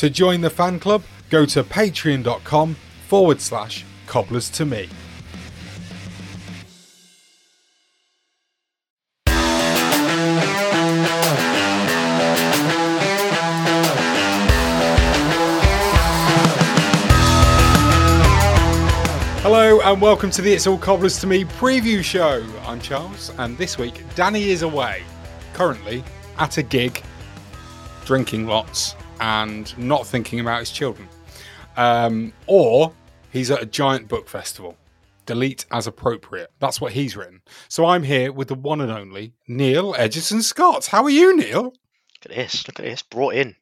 To join the fan club, go to patreon.com/cobblers to me. Hello and welcome to the It's All Cobblers to Me preview show. I'm Charles, and this week Danny is away, currently at a gig, drinking lots and not thinking about his children, or he's at a giant book festival. Delete as appropriate. That's what he's written. So I'm here with the one and only Neil Edgerton Scott. How are you, Neil? Look at this. Brought in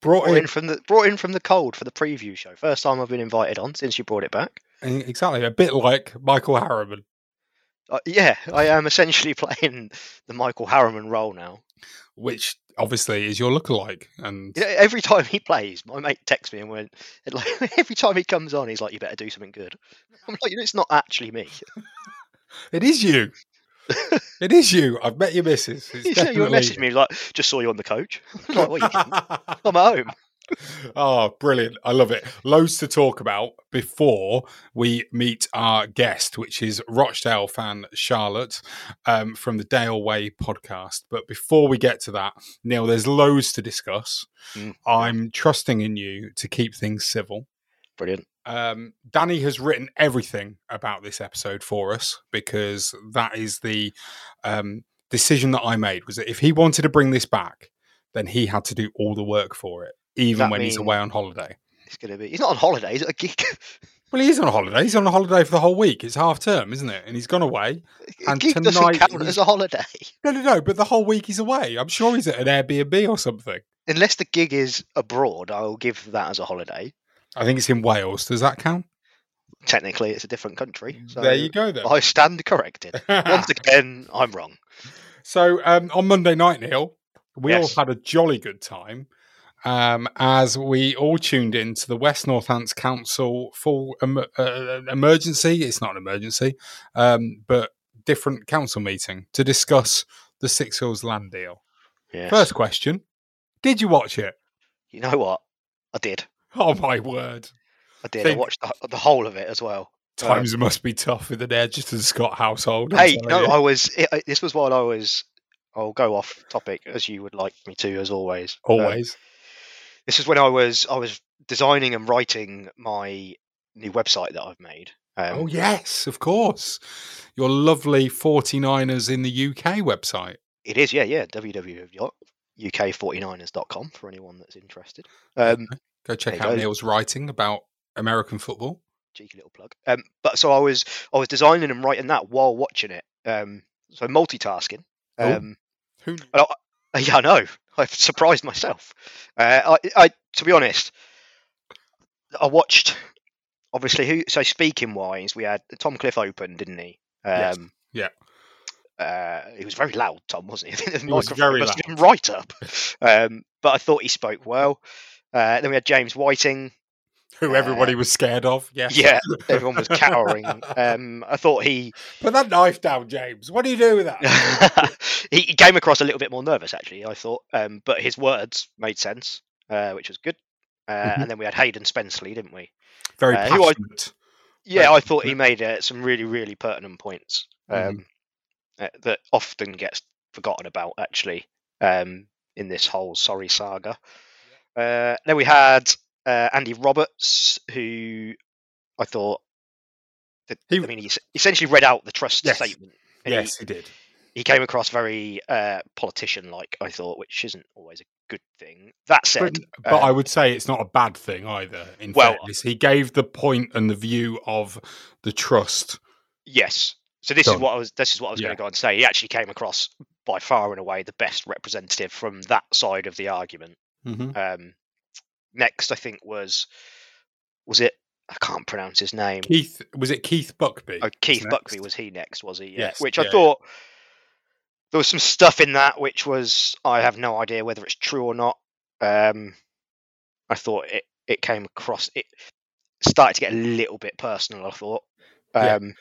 from the cold for the preview show. First time I've been invited on since you brought it back. Exactly, a bit like Michael Harriman. Yeah, I am essentially playing the Michael Harriman role now, which obviously is your lookalike. And yeah, every time he plays, my mate texts me and went, like, every time he comes on, he's like, "You better do something good." I'm like, "It's not actually me." It is you. It is you. I've met your missus. It's definitely... You messaged me like, "Just saw you on the coach." I'm like, "What are you doing?" I'm at home. Oh, brilliant. I love it. Loads to talk about before we meet our guest, which is Rochdale fan Charlotte from the Dale Way podcast. But before we get to that, Neil, there's loads to discuss. I'm trusting in you to keep things civil. Brilliant. Danny has written everything about this episode for us, because that is the decision that I made, was that if he wanted to bring this back, then he had to do all the work for it. Even when he's away on holiday. He's not on holiday, he's at a gig. Well, he is on holiday. He's on a holiday for the whole week. It's half term, isn't it? And he's gone away. And gig doesn't count as a holiday. No, but the whole week he's away. I'm sure he's at an Airbnb or something. Unless the gig is abroad, I'll give that as a holiday. I think it's in Wales. Does that count? Technically, it's a different country. So there you go, then. I stand corrected. Once again, I'm wrong. So on Monday night, Neil, we all had a jolly good time. As we all tuned in to the West Northants Council full emergency, it's not an emergency, but different council meeting to discuss the Six Hills land deal. Yes. First question, did you watch it? You know what? I did. Oh, my word. I did. I watched the whole of it as well. Times must be tough with an Edgerton Scott household. Hey, no, I was... This was while I was... I'll go off topic, as you would like me to, as always. Always. This is when I was designing and writing my new website that I've made. Oh, yes, of course. Your lovely 49ers in the UK website. It is, yeah. www.uk49ers.com for anyone that's interested. Go check out Neil's writing about American football. Cheeky little plug. But so I was designing and writing that while watching it. So multitasking. Who? Yeah, I know. I've surprised myself. I to be honest, I watched. Obviously, so speaking wise, we had Tom Cliff open, didn't he? Yes. Yeah. He was very loud, Tom, wasn't he? I think the microphone must have been right up. But I thought he spoke well. Then we had James Whiting, who everybody was scared of. Yeah. Yeah. Everyone was cowering. I thought he put that knife down, James. What do you do with that? He came across a little bit more nervous, actually, I thought. But his words made sense, which was good. And then we had Hayden Spenceley, didn't we? Very passionate. I thought he made some really, really pertinent points that often gets forgotten about, actually, in this whole sorry saga. Then we had Andy Roberts, who I thought... he essentially read out the trust statement. Yes, he did. He came across very politician-like, I thought, which isn't always a good thing. That said... But I would say it's not a bad thing either. In fairness, he gave the point and the view of the trust. Yes. So this is what I was going to go and say. He actually came across, by far and away, the best representative from that side of the argument. Mm-hmm. Next, I think, was it... I can't pronounce his name. Keith. Was it Keith Buckby? Oh, Keith Buckby was he next, was he? Yeah. Yes. Which I thought... There was some stuff in that which was, I have no idea whether it's true or not. I thought it came across, it started to get a little bit personal, I thought. And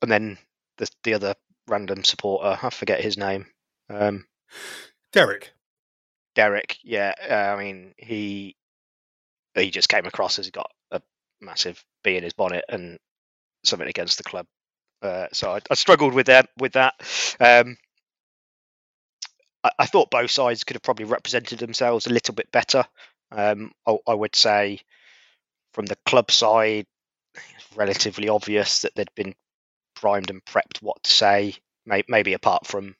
then the other random supporter, I forget his name. Derek, yeah. I mean, he just came across as got a massive bee in his bonnet and something against the club. So I struggled with that. I thought both sides could have probably represented themselves a little bit better. I would say from the club side, it's relatively obvious that they'd been primed and prepped what to say. Maybe apart from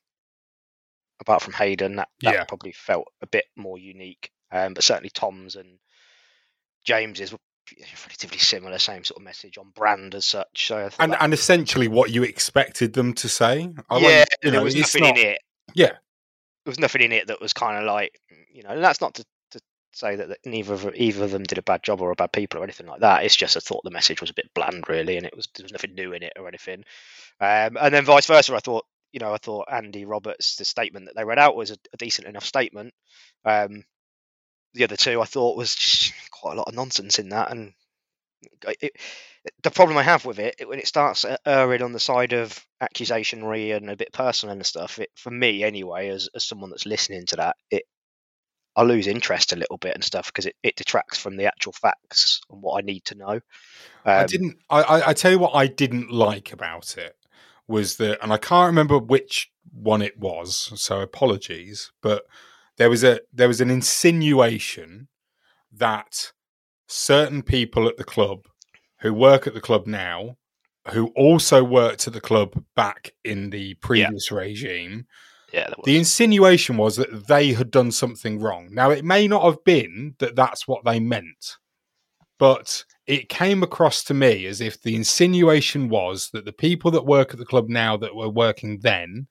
Hayden, that probably felt a bit more unique. But certainly Tom's and James's were relatively similar, same sort of message on brand as such. So and essentially what you expected them to say. There was nothing in it. Yeah, there was nothing in it that was kind of like, and that's not to say that either of them did a bad job or a bad people or anything like that. It's just I thought the message was a bit bland, really, and there was nothing new in it or anything. And then vice versa, I thought Andy Roberts, the statement that they read out was a decent enough statement. The other two, I thought, was just quite a lot of nonsense in that, and the problem I have with it when it starts erring on the side of accusationary and a bit personal and stuff. For me, anyway, as someone that's listening to that, I lose interest a little bit and stuff because it detracts from the actual facts and what I need to know. I tell you what, I didn't like about it was that, and I can't remember which one it was, so apologies, but. There was an insinuation that certain people at the club who work at the club now, who also worked at the club back in the previous regime, the insinuation was that they had done something wrong. Now, it may not have been that that's what they meant, but it came across to me as if the insinuation was that the people that work at the club now that were working then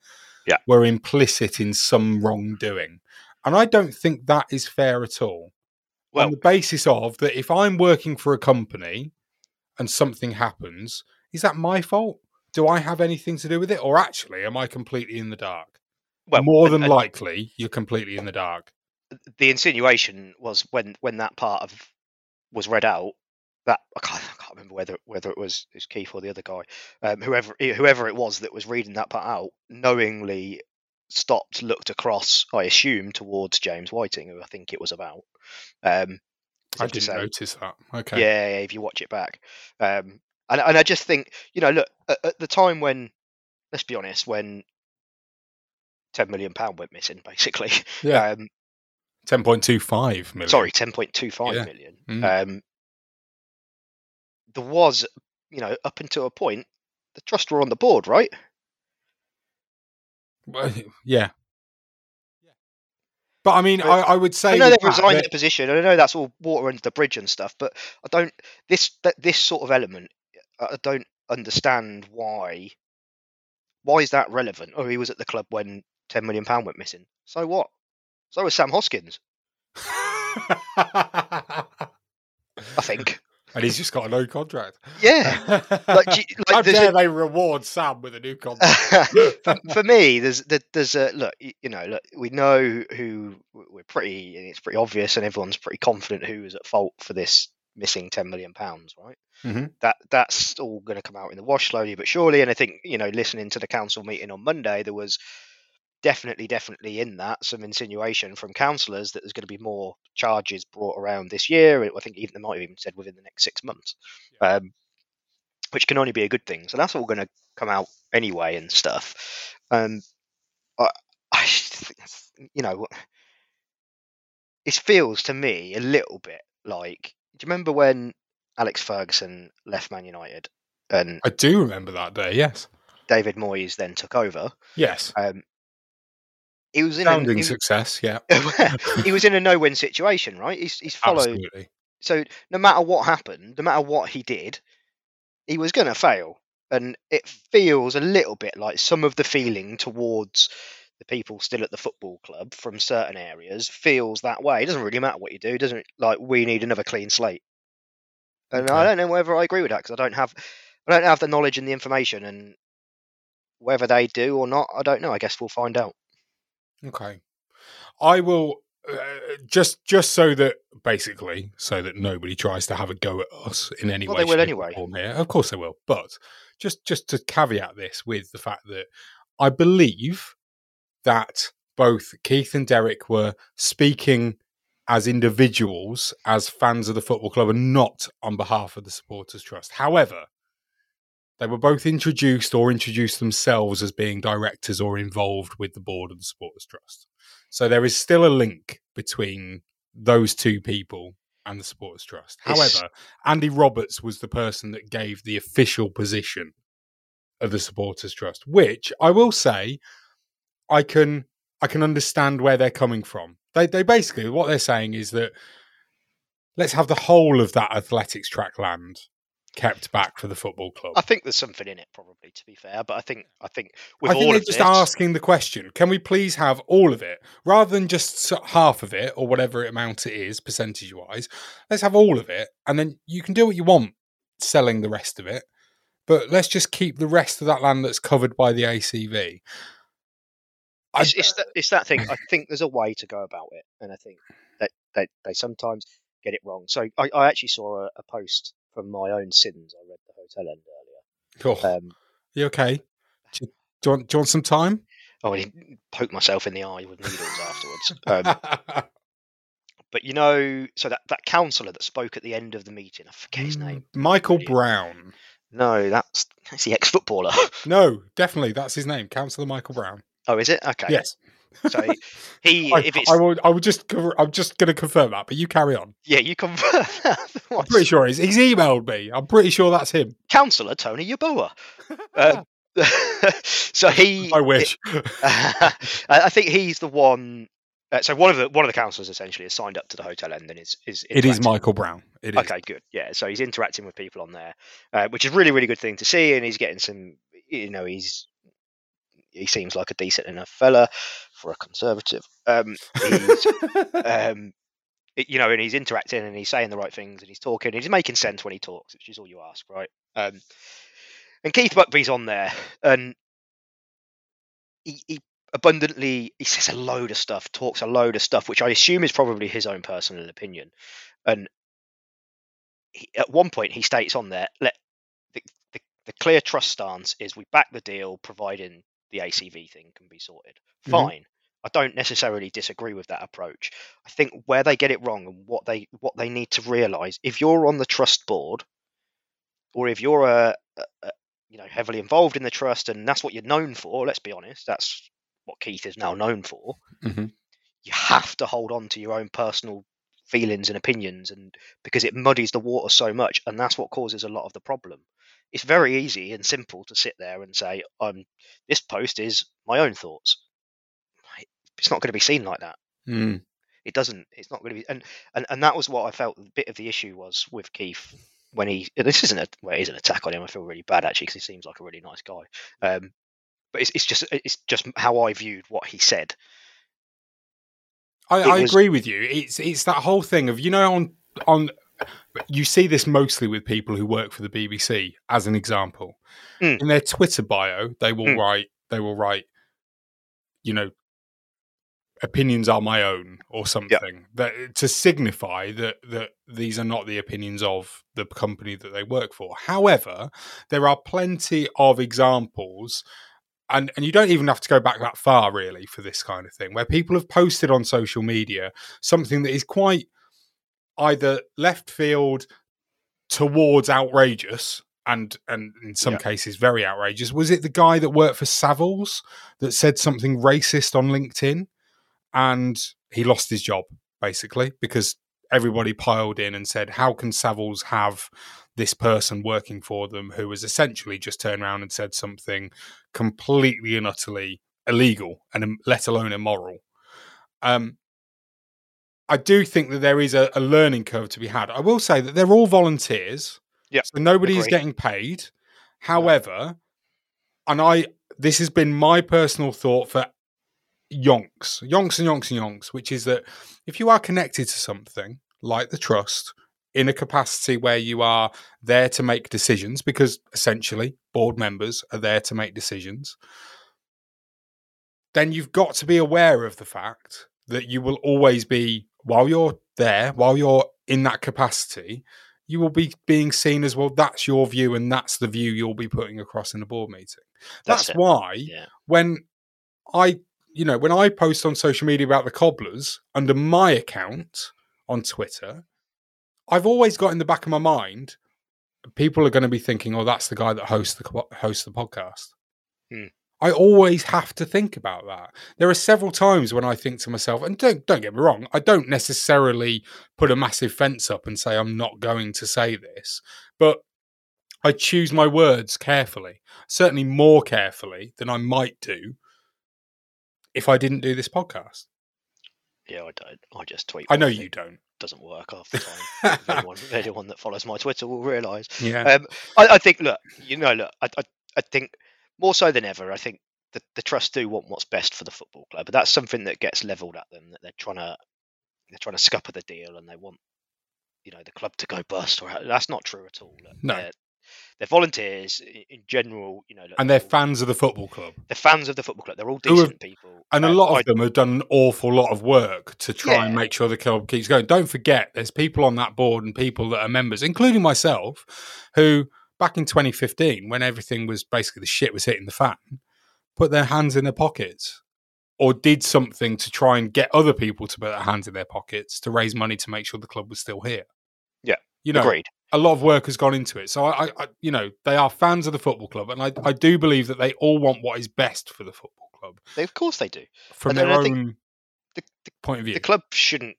were implicit in some wrongdoing. And I don't think that is fair at all. Well, on the basis of that, if I'm working for a company and something happens, is that my fault? Do I have anything to do with it? Or actually, am I completely in the dark? Well, more than likely, you're completely in the dark. The insinuation was when that part was read out, that I can't remember whether it was Keith or the other guy, whoever it was that was reading that part out, knowingly stopped, looked across, I assume, towards James Whiting, who I think it was about. I didn't notice that. Okay. Yeah, if you watch it back. And I just think, look, at the time when, let's be honest, when £10 million went missing, basically. Yeah. 10.25 million. Sorry, 10.25 million. Mm. There was, up until a point, the trust were on the board, right? Well, yeah. But I mean, I would say I know they've resigned their position, and I know that's all water under the bridge and stuff. But I don't this sort of element. I don't understand why. Why is that relevant? Or he was at the club when £10 million went missing. So what? So was Sam Hoskins. I think. And he's just got a low contract. Yeah. How dare they reward Sam with a new contract? For me, there's we know who we're pretty, and it's pretty obvious, and everyone's pretty confident who is at fault for this missing £10 million, right? Mm-hmm. That's all going to come out in the wash slowly but surely. And I think, listening to the council meeting on Monday, there was definitely in that some insinuation from councillors that there's going to be more charges brought around this year. I think even they might have even said within the next 6 months, yeah. Which can only be a good thing. So that's all going to come out anyway and stuff. I think that's, it feels to me a little bit like, do you remember when Alex Ferguson left Man United? And I do remember that day, yes. David Moyes then took over. Yes. He was in a success, yeah. He was in a no-win situation, right? He's followed. Absolutely. So no matter what happened, no matter what he did, he was going to fail. And it feels a little bit like some of the feeling towards the people still at the football club from certain areas feels that way. It doesn't really matter what you do, doesn't it? Like, we need another clean slate. And I don't know whether I agree with that, because I don't have the knowledge and the information, and whether they do or not, I don't know. I guess we'll find out. Okay, I will just so that nobody tries to have a go at us in any way. They will anyway. Here. Of course they will. But just to caveat this with the fact that I believe that both Keith and Derek were speaking as individuals, as fans of the football club, and not on behalf of the Supporters Trust. However, they were both introduced themselves as being directors or involved with the board of the Supporters Trust. So there is still a link between those two people and the Supporters Trust. However, Andy Roberts was the person that gave the official position of the Supporters Trust, which I will say I can understand where they're coming from. They basically, what they're saying is that let's have the whole of that athletics track land kept back for the football club. I think there's something in it, probably, to be fair. But I think with all of they're just asking the question: can we please have all of it rather than just half of it or whatever amount it is, percentage-wise? Let's have all of it, and then you can do what you want, selling the rest of it. But let's just keep the rest of that land that's covered by the ACV. It's that thing. I think there's a way to go about it, and I think that they sometimes get it wrong. So I actually saw a post from my own sins. I read the Hotel End earlier. Cool. You okay? Do you want some time? I would poke myself in the eye with needles afterwards. But so that councillor that spoke at the end of the meeting, I forget his name. Michael Brown. No, that's the ex-footballer. No, definitely, that's his name. Councillor Michael Brown. Oh, is it? Okay. Yes. So he. I'm just going to confirm that, but you carry on. Yeah, you confirm that. I'm pretty sure he's emailed me. I'm pretty sure that's him. Councillor Tony Yeboah. So he. I wish. I think he's the one. So one of the councillors essentially has signed up to the Hotel End and is it is Michael Brown. It is. Okay, good. Yeah, so he's interacting with people on there, which is really, really good thing to see, and he's getting some. He seems like a decent enough fella for a conservative. And he's interacting and he's saying the right things and he's talking and he's making sense when he talks, which is all you ask, right? And Keith Buckby's on there and he says a load of stuff, talks a load of stuff, which I assume is probably his own personal opinion. And at one point he states on there, the clear trust stance is we back the deal, providing the ACV thing can be sorted. Fine. Mm-hmm. I don't necessarily disagree with that approach. I think where they get it wrong and what they need to realise, if you're on the trust board or if you're heavily involved in the trust and that's what you're known for, let's be honest, that's what Keith is now known for, mm-hmm. You have to hold on to your own personal feelings and opinions, and because it muddies the water so much, and that's what causes a lot of the problem. It's very easy and simple to sit there and say, this post is my own thoughts. It's not going to be seen like that. Mm. It doesn't. It's not going to be. And that was what I felt. A bit of the issue was with Keith when he. This isn't a. Well, it is an attack on him. I feel really bad actually because he seems like a really nice guy. But it's just how I viewed what he said. I agree with you. It's that whole thing of, you know, on you see this mostly with people who work for the BBC as an example. Mm. In their Twitter bio, they will write, you know, opinions are my own or something, that to signify that these are not the opinions of the company that they work for. However, there are plenty of examples. And you don't even have to go back that far, really, for this kind of thing, where people have posted on social media something that is quite either left field towards outrageous and in some cases very outrageous. Was it the guy that worked for Savills that said something racist on LinkedIn? And he lost his job, basically, because everybody piled in and said, how can Savills have this person working for them who has essentially just turned around and said something completely and utterly illegal and let alone immoral. I do think that there is a learning curve to be had. I will say that they're all volunteers. Yeah. So nobody is getting paid. However, this has been my personal thought for yonks, which is that if you are connected to something like the trust, in a capacity where you are there to make decisions, because essentially board members are there to make decisions, then you've got to be aware of the fact that you will always be, while you're there, while you're in that capacity, you will be being seen as, well, that's your view and that's the view you'll be putting across in a board meeting. That's why when I post on social media about the Cobblers under my account on Twitter, I've always got in the back of my mind, people are going to be thinking, oh, that's the guy that hosts the podcast. Hmm. I always have to think about that. There are several times when I think to myself, and don't get me wrong, I don't necessarily put a massive fence up and say I'm not going to say this, but I choose my words carefully, certainly more carefully than I might do if I didn't do this podcast. Yeah, I don't. I just tweet. I know you don't. Doesn't work half the time. anyone that follows my Twitter will realise. Yeah. I think more so than ever, I think the trust do want what's best for the football club, but that's something that gets levelled at them, that they're trying to scupper the deal and they want, you know, the club to go bust. Or that's not true at all. Look, no. They're volunteers in general, you know, and they're fans of the football club. They're fans of the football club. They're all decent people, and a lot of them have done an awful lot of work to try and make sure the club keeps going. Don't forget, there's people on that board and people that are members, including myself, who back in 2015, when everything was basically the shit was hitting the fan, put their hands in their pockets or did something to try and get other people to put their hands in their pockets to raise money to make sure the club was still here. Yeah, you know. Agreed. A lot of work has gone into it. So, I they are fans of the football club. And I do believe that they all want what is best for the football club. Of course they do. From their own point of view. The club shouldn't...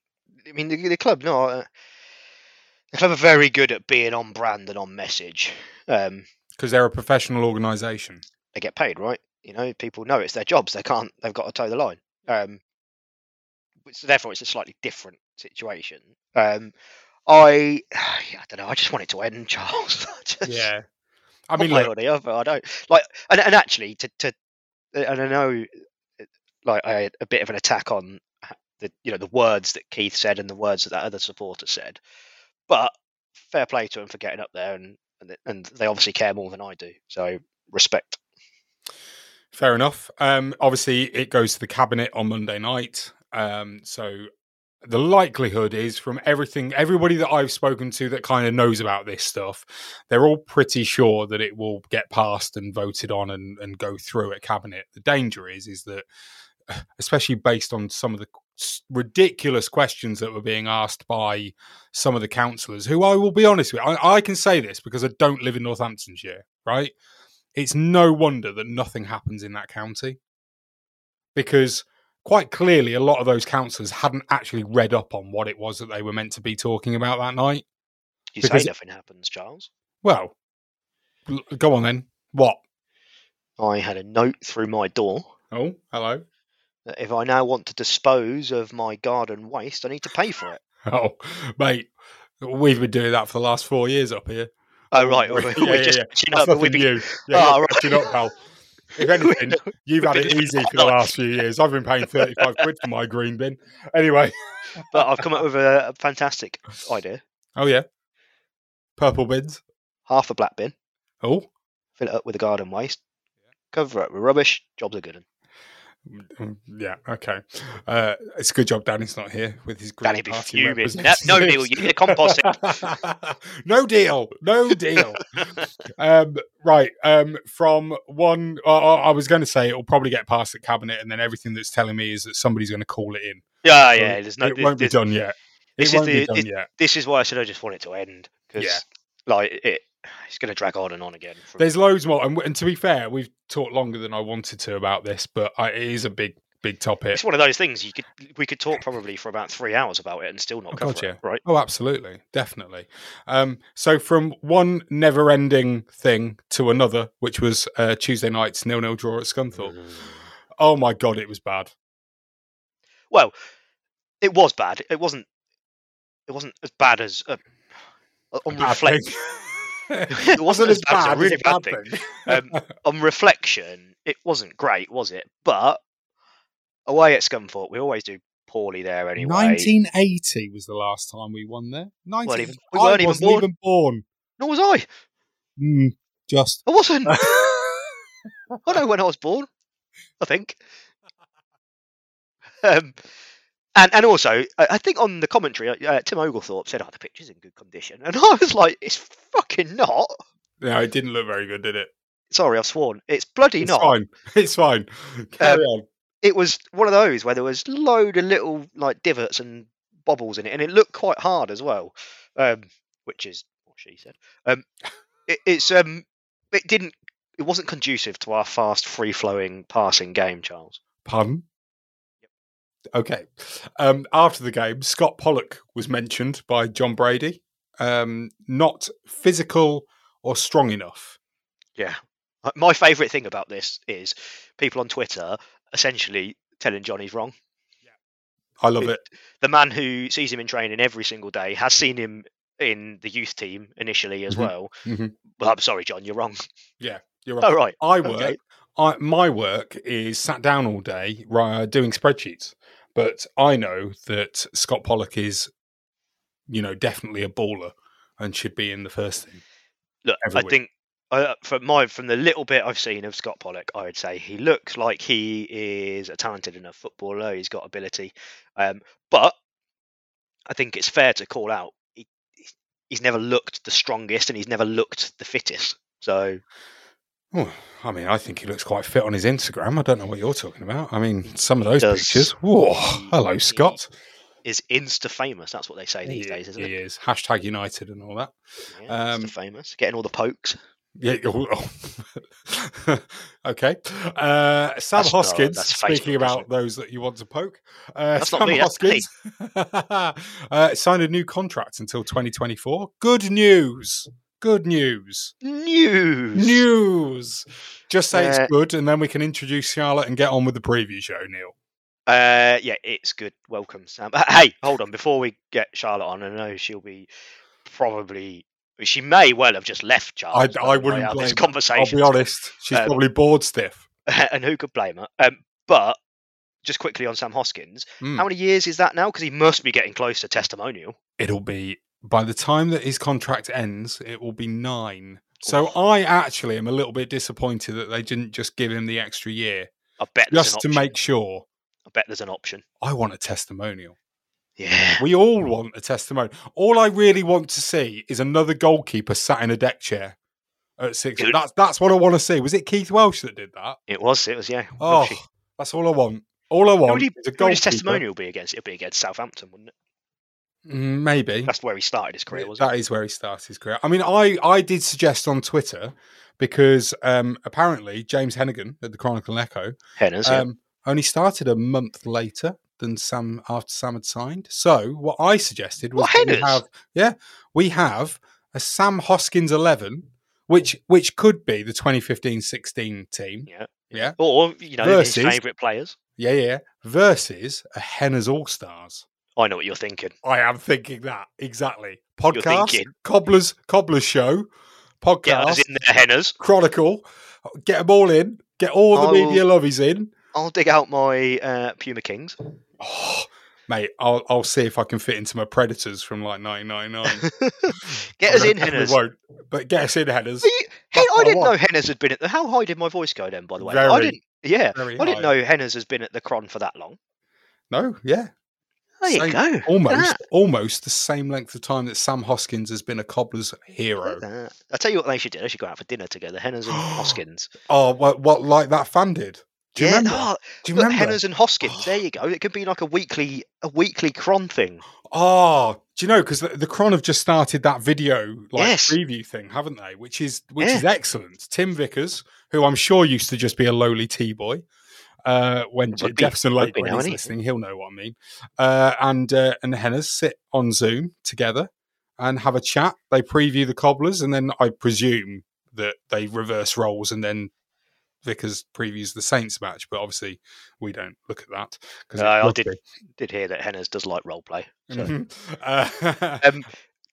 I mean, the club are very good at being on brand and on message. Because they're a professional organisation. They get paid, right? You know, people know it's their jobs. They've got to toe the line. So therefore, it's a slightly different situation. I don't know. I just want it to end, Charles. I mean, like, the other, I don't like, and actually, and I know, like, I had a bit of an attack on the words that Keith said and the words that other supporter said, but fair play to him for getting up there, and they obviously care more than I do, so respect. Fair enough. Obviously, it goes to the cabinet on Monday night, so. The likelihood is, from everybody that I've spoken to that kind of knows about this stuff, they're all pretty sure that it will get passed and voted on and go through at cabinet. The danger is that, especially based on some of the ridiculous questions that were being asked by some of the councillors, who I will be honest with, I can say this because I don't live in Northamptonshire, right? It's no wonder that nothing happens in that county, because quite clearly, a lot of those councillors hadn't actually read up on what it was that they were meant to be talking about that night. You say nothing happens, Charles. Well, go on then. What? I had a note through my door. Oh, hello. If I now want to dispose of my garden waste, I need to pay for it. Oh, mate, we've been doing that for the last 4 years up here. Oh, right. We're just catching up, pal. If anything, you've had it easy for the last few years. I've been paying 35 quid for my green bin. Anyway. But I've come up with a fantastic idea. Oh, yeah. Purple bins. Half a black bin. Oh. Fill it up with the garden waste. Cover it with rubbish. Jobs are good. Yeah, okay. It's a good job Danny's not here with his green party representatives. No deal, you get composting. No deal. Right, from one... I was going to say it'll probably get past the cabinet and then everything that's telling me is that somebody's going to call it in. Yeah. It won't be done yet. This is why I said I just want it to end. It's going to drag on and on again. There's loads more. And to be fair, we've talked longer than I wanted to about this, but it is a big topic. It's one of those things we could talk probably for about 3 hours about it and still not cover it, right? Oh, absolutely. Definitely. So from one never-ending thing to another, which was Tuesday night's 0-0 draw at Scunthorpe. Oh, my God, it was bad. Well, it was bad. It wasn't as bad as... on reflection. It wasn't as bad. It was a really bad thing. On reflection, it wasn't great, was it? But away at Scunthorpe, we always do poorly there anyway. 1980 was the last time we won there. We weren't even born. Nor was I. I wasn't. I know when I was born, I think. And also, I think on the commentary, Tim Oglethorpe said, the picture's in good condition. And I was like, it's fucking not. No, it didn't look very good, did it? Sorry, I've sworn. It's bloody not. It's fine. Carry on. It was one of those where there was load of little like divots and bobbles in it. And it looked quite hard as well, which is what she said. It wasn't conducive to our fast, free-flowing passing game, Charles. Pardon? Okay. After the game, Scott Pollock was mentioned by John Brady. Not physical or strong enough. Yeah. My favourite thing about this is people on Twitter essentially telling John he's wrong. Yeah. I love it. The man who sees him in training every single day has seen him in the youth team initially as well. Mm-hmm. Well, I'm sorry, John, you're wrong. Yeah, you're right. Oh, right. My work is sat down all day doing spreadsheets. But I know that Scott Pollock is, definitely a baller and should be in the first team. Look, I think from the little bit I've seen of Scott Pollock, I would say he looks like he is a talented enough footballer. He's got ability, but I think it's fair to call out he's never looked the strongest and he's never looked the fittest. So. Oh, I mean, I think he looks quite fit on his Instagram. I don't know what you're talking about. I mean, some of those pictures. Whoa, hello, Scott. Is Insta famous? That's what they say these days, isn't it? He is. # United and all that. Yeah, Insta famous. Getting all the pokes. Yeah. Okay. Sam Hoskins. Speaking about those that you want to poke. Sam Hoskins signed a new contract until 2024. Good news. Just say it's good, and then we can introduce Charlotte and get on with the preview show, Neil. It's good. Welcome, Sam. Hey, hold on. Before we get Charlotte on, I know she'll be she may well have just left Charlotte. I wouldn't blame her. I'll be honest. She's probably bored stiff. And who could blame her? But just quickly on Sam Hoskins, how many years is that now? Because he must be getting close to testimonial. It'll be... By the time that his contract ends, it will be 9. So I actually am a little bit disappointed that they didn't just give him the extra year. I bet just to make sure. I bet there's an option. I want a testimonial. Yeah. We all want a testimonial. All I really want to see is another goalkeeper sat in a deck chair at 6. That's what I want to see. Was it Keith Welsh that did that? It was, yeah. Oh, Welshy. That's all I want. All I want is a goalkeeper. Who would his testimonial be against? It'd be against Southampton, wouldn't it? Maybe. That's where he started his career, wasn't it? That is where he started his career. I mean, I did suggest on Twitter because apparently James Hennigan at the Chronicle and Echo only started a month later than Sam after Sam had signed. So what I suggested was we have a Sam Hoskins 11, which could be the 2015-16 team. Yeah. Or versus his favourite players. Yeah. Versus a Henna's All-Stars. I know what you're thinking. I am thinking that. Exactly. Podcast, Cobblers Show, podcast, get us in there, Henna's. Chronicle, get them all in, get all the media lovies in. I'll dig out my Puma Kings. Oh, mate, I'll see if I can fit into my Predators from like 1999. Get us in, Henna's. Won't, but get us in, Henna's. Hey, I didn't know Henna's had been at the... How high did my voice go then, by the way? I didn't know Henna's has been at the Cron for that long. No, yeah. There you go. Almost the same length of time that Sam Hoskins has been a Cobblers hero. I'll tell you what they should do. They should go out for dinner together, Henna's and Hoskins. Oh, what like that fan did? Do you remember? Do you remember? Henna's and Hoskins. There you go. It could be like a weekly Cron thing. Oh, do you know? Because the Cron have just started that video preview thing, haven't they? Which is excellent. Tim Vickers, who I'm sure used to just be a lowly tea boy. Jefferson Lake when he's listening, he'll know what I mean. And the Henna's sit on Zoom together and have a chat. They preview the Cobblers, and then I presume that they reverse roles, and then Vickers previews the Saints match. But obviously, we don't look at that. I did hear that Henna's does like role play. So.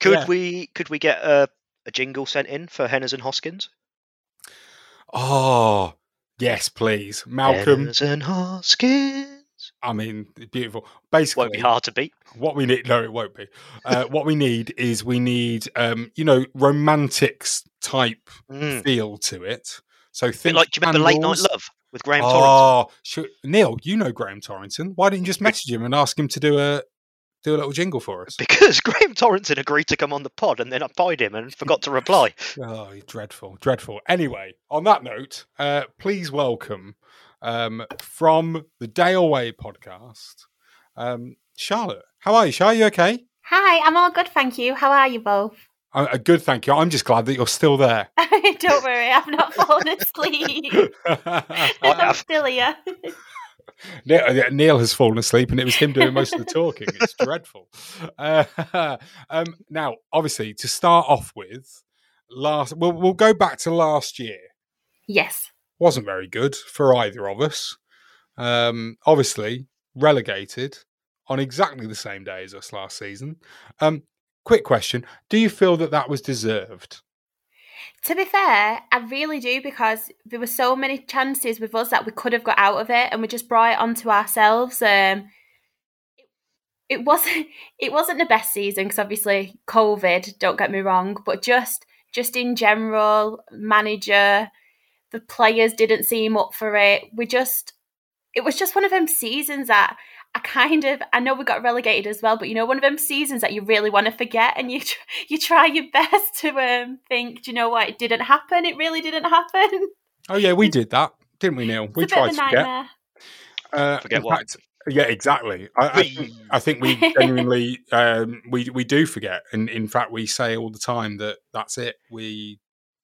Could we get a jingle sent in for Henna's and Hoskins? Oh. Yes, please. Malcolm. Henna's and Hoskins. I mean, beautiful. Basically, won't be hard to beat. What we need, no, it won't be. What we need, romantics type feel to it. So think like, do you remember Late Night Love with Graham Torrington? Neil, you know Graham Torrington. Why didn't you just message him and ask him to do a little jingle for us? Because Graham Torrington agreed to come on the pod, and then I pied him and forgot to reply. Oh, dreadful. Anyway, on that note, please welcome from the Dale Way podcast, Charlotte. How are you, Charlotte? Are you okay? Hi, I'm all good, thank you. How are you both? Good, thank you. I'm just glad that you're still there. Don't worry, I've not fallen asleep. I'm still here. Neil has fallen asleep, and it was him doing most of the talking. It's dreadful. Now, obviously, to start off with, we'll go back to last year. Yes, wasn't very good for either of us. Obviously, relegated on exactly the same day as us last season. Quick question: do you feel that was deserved? To be fair, I really do, because there were so many chances with us that we could have got out of it, and we just brought it onto ourselves. It wasn't the best season, because obviously COVID, don't get me wrong, but just in general, manager, the players didn't seem up for it. It was just one of them seasons that I know we got relegated as well, but one of them seasons that you really want to forget, and you try your best to think, do you know what, it didn't happen. It really didn't happen. Oh yeah, we did that, didn't we, Neil? We tried to forget. Forget what? Fact, yeah, exactly. I think we genuinely we do forget, and in fact we say all the time that's it. We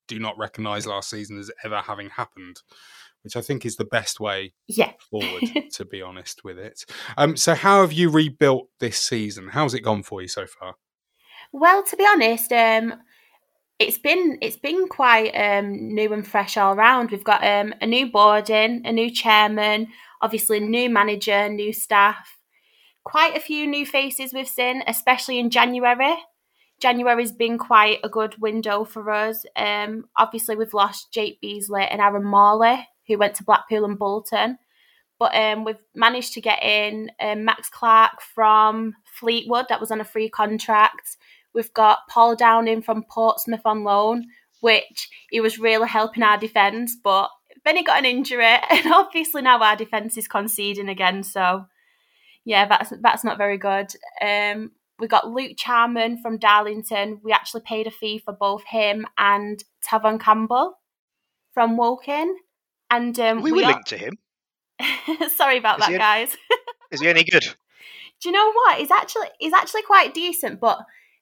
do not recognise last season as ever having happened, which I think is the best way forward, to be honest with it. So how have you rebuilt this season? How's it gone for you so far? Well, to be honest, it's been quite new and fresh all round. We've got a new board in, a new chairman, obviously new manager, new staff. Quite a few new faces we've seen, especially in January. January's been quite a good window for us. Obviously, we've lost Jake Beasley and Aaron Morley, who went to Blackpool and Bolton. But we've managed to get in Max Clark from Fleetwood, that was on a free contract. We've got Paul Downing from Portsmouth on loan, which he was really helping our defence, but then he got an injury, and obviously now our defence is conceding again. So, yeah, that's not very good. We got Luke Charman from Darlington. We actually paid a fee for both him and Tavon Campbell from Woking. And we were linked to him. Sorry about that, guys. Is he any good? Do you know what? He's actually quite decent. But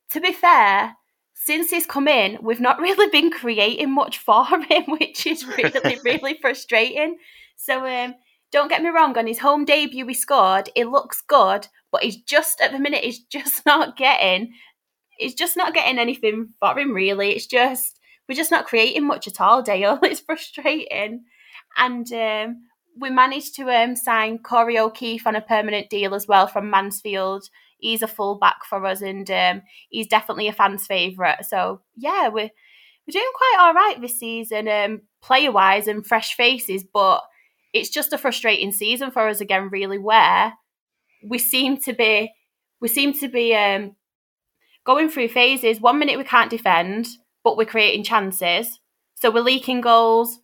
to be fair, since he's come in, we've not really been creating much for him, which is really, really frustrating. So don't get me wrong. On his home debut, he scored. It looks good. But he's just not getting anything for him, really. We're just not creating much at all, Dale. It's frustrating. And we managed to sign Corey O'Keefe on a permanent deal as well from Mansfield. He's a full back for us, and he's definitely a fan's favourite. So yeah, we're doing quite all right this season, player wise and fresh faces. But it's just a frustrating season for us again, really, where we seem to be going through phases. 1 minute we can't defend, but we're creating chances, so we're leaking goals.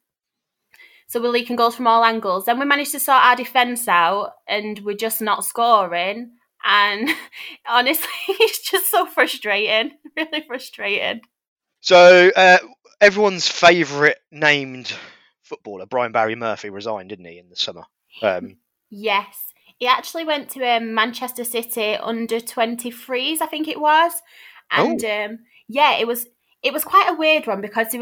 So we're leaking goals from all angles. Then we managed to sort our defence out and we're just not scoring. And honestly, it's just so frustrating. Really frustrating. So everyone's favourite named footballer, Brian Barry Murphy, resigned, didn't he, in the summer? Yes. He actually went to Manchester City under 23s, I think it was. And yeah, it was quite a weird one because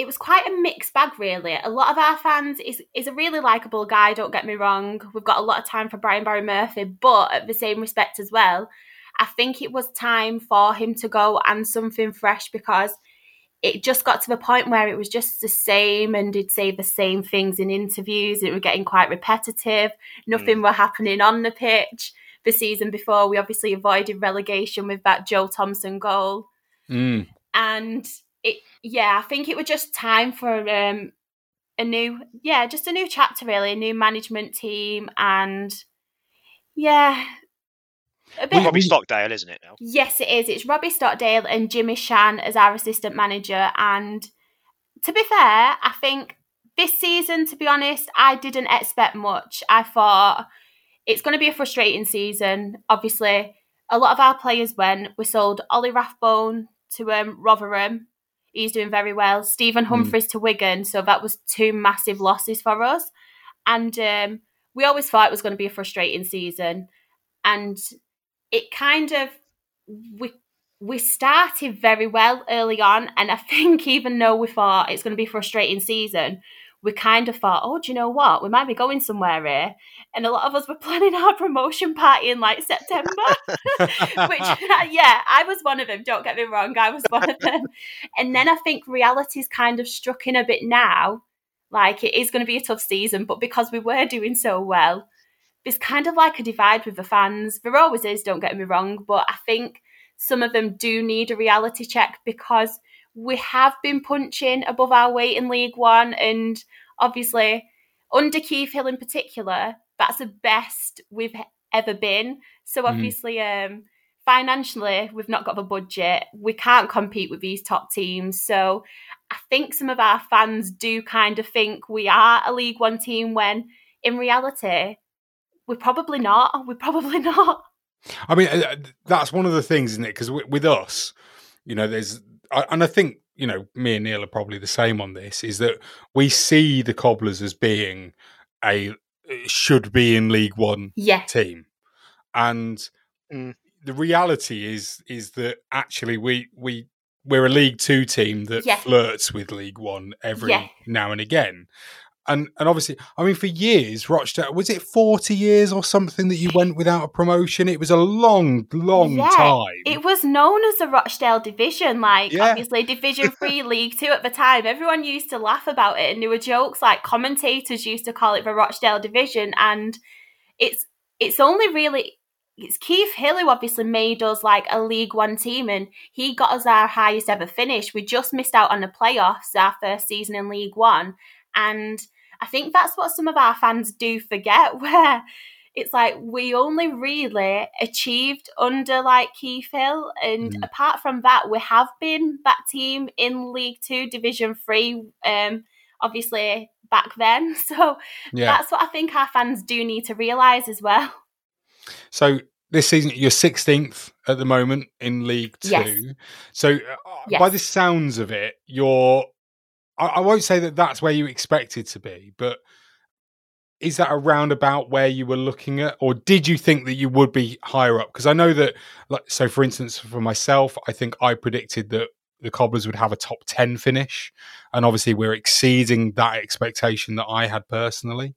it was quite a mixed bag, really. A lot of our fans is a really likeable guy, don't get me wrong. We've got a lot of time for Brian Barry Murphy, but at the same respect as well, I think it was time for him to go and something fresh, because it just got to the point where it was just the same and he'd say the same things in interviews. It was getting quite repetitive. Nothing were happening on the pitch. The season before, we obviously avoided relegation with that Joe Thompson goal. And... I think it was just time for a new chapter, really, a new management team, and Robbie Stockdale, isn't it now? Yes, it is. It's Robbie Stockdale and Jimmy Shan as our assistant manager. And to be fair, I think this season, to be honest, I didn't expect much. I thought it's going to be a frustrating season. Obviously, a lot of our players went. We sold Ollie Rathbone to Rotherham. He's doing very well. Stephen Humphries to Wigan. So that was two massive losses for us. And we always thought it was going to be a frustrating season. And it kind of, we started very well early on. And I think even though we thought it's going to be a frustrating season, we kind of thought, oh, do you know what? We might be going somewhere here. And a lot of us were planning our promotion party in like September, I was one of them. Don't get me wrong. I was one of them. And then I think reality's kind of struck in a bit now. Like, it is going to be a tough season, but because we were doing so well, there's kind of like a divide with the fans. There always is, don't get me wrong. But I think some of them do need a reality check, because we have been punching above our weight in League One, and obviously under Keith Hill in particular, that's the best we've ever been. So obviously financially, we've not got the budget. We can't compete with these top teams. So I think some of our fans do kind of think we are a League One team when in reality, we're probably not. I mean, that's one of the things, isn't it? Because with us, you know, and I think, you know, me and Neil are probably the same on this, is that we see the Cobblers as being should be in League One team. And the reality is that actually we're a League Two team that flirts with League One every now and again. And obviously, I mean, for years, Rochdale, was it 40 years or something that you went without a promotion? It was a long, long time. It was known as the Rochdale division, obviously Division 3 League 2 at the time. Everyone used to laugh about it, and there were jokes, like commentators used to call it the Rochdale division. And it's Keith Hill who obviously made us like a League One team, and he got us our highest ever finish. We just missed out on the playoffs our first season in League One. And I think that's what some of our fans do forget, where it's like we only really achieved under like Keith Hill. And apart from that, we have been that team in League 2, Division 3, obviously back then. So that's what I think our fans do need to realise as well. So this season, you're 16th at the moment in League 2. Yes. So by the sounds of it, you're... I won't say that that's where you expected to be, but is that around about where you were looking at, or did you think that you would be higher up? Because I know that, so for instance, for myself, I think I predicted that the Cobblers would have a top 10 finish, and obviously we're exceeding that expectation that I had personally.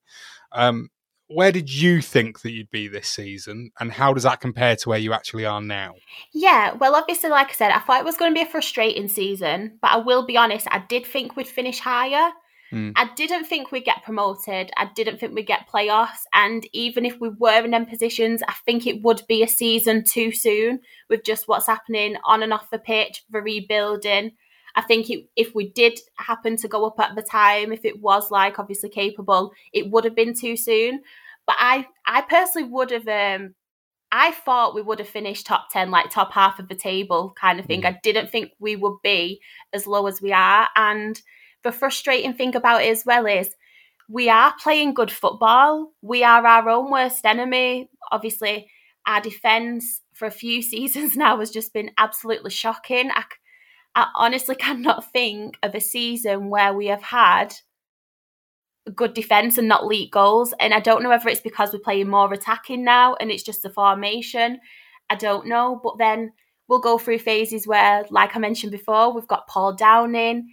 Where did you think that you'd be this season, and how does that compare to where you actually are now? Yeah, well, obviously, like I said, I thought it was going to be a frustrating season, but I will be honest, I did think we'd finish higher. I didn't think we'd get promoted. I didn't think we'd get playoffs. And even if we were in them positions, I think it would be a season too soon with just what's happening on and off the pitch, the rebuilding. I think if we did happen to go up at the time, if it was like obviously capable, it would have been too soon. But I personally would have, I thought we would have finished top 10, like top half of the table kind of thing. I didn't think we would be as low as we are. And the frustrating thing about it as well is we are playing good football. We are our own worst enemy. Obviously, our defence for a few seasons now has just been absolutely shocking. I honestly cannot think of a season where we have had good defence and not leak goals. And I don't know whether it's because we're playing more attacking now and it's just the formation. I don't know. But then we'll go through phases where, like I mentioned before, we've got Paul Downing.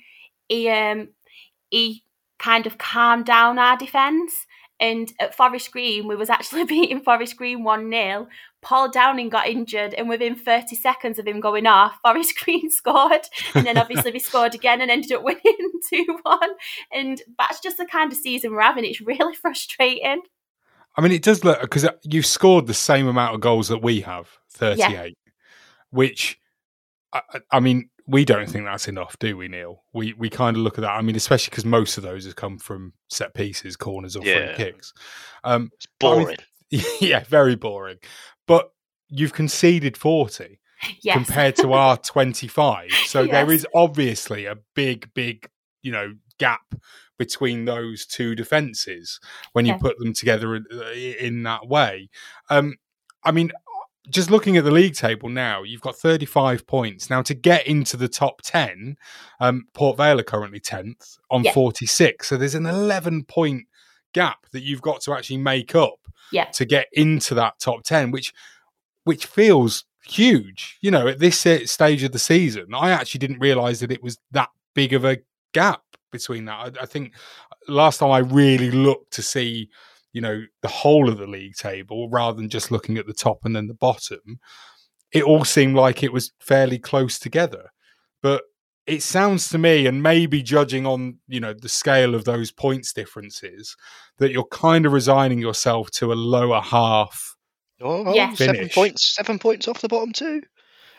He kind of calmed down our defence. And at Forest Green, we was actually beating Forest Green 1-0. Paul Downing got injured, and within 30 seconds of him going off, Forest Green scored. And then obviously we scored again and ended up winning 2-1. And that's just the kind of season we're having. It's really frustrating. I mean, it does look, because you've scored the same amount of goals that we have, 38, which, I mean, we don't think that's enough, do we, Neil? We kind of look at that. I mean, especially because most of those have come from set pieces, corners or free kicks. It's boring. Yeah, very boring. But you've conceded 40 compared to our 25. So there is obviously a big, you know, gap between those two defences when you put them together in that way. I mean, just looking at the league table now, you've got 35 points. Now, to get into the top 10, Port Vale are currently 10th on 46. So there's an 11-point gap that you've got to actually make up to get into that top 10, which feels huge. You know, at this stage of the season, I actually didn't realise that it was that big of a gap between that. I think last time I really looked to see, you know, the whole of the league table rather than just looking at the top and then the bottom, it all seemed like it was fairly close together. But it sounds to me, and maybe judging on, you know, the scale of those points differences, that you're kind of resigning yourself to a lower half. Oh, finish. 7 points off the bottom two.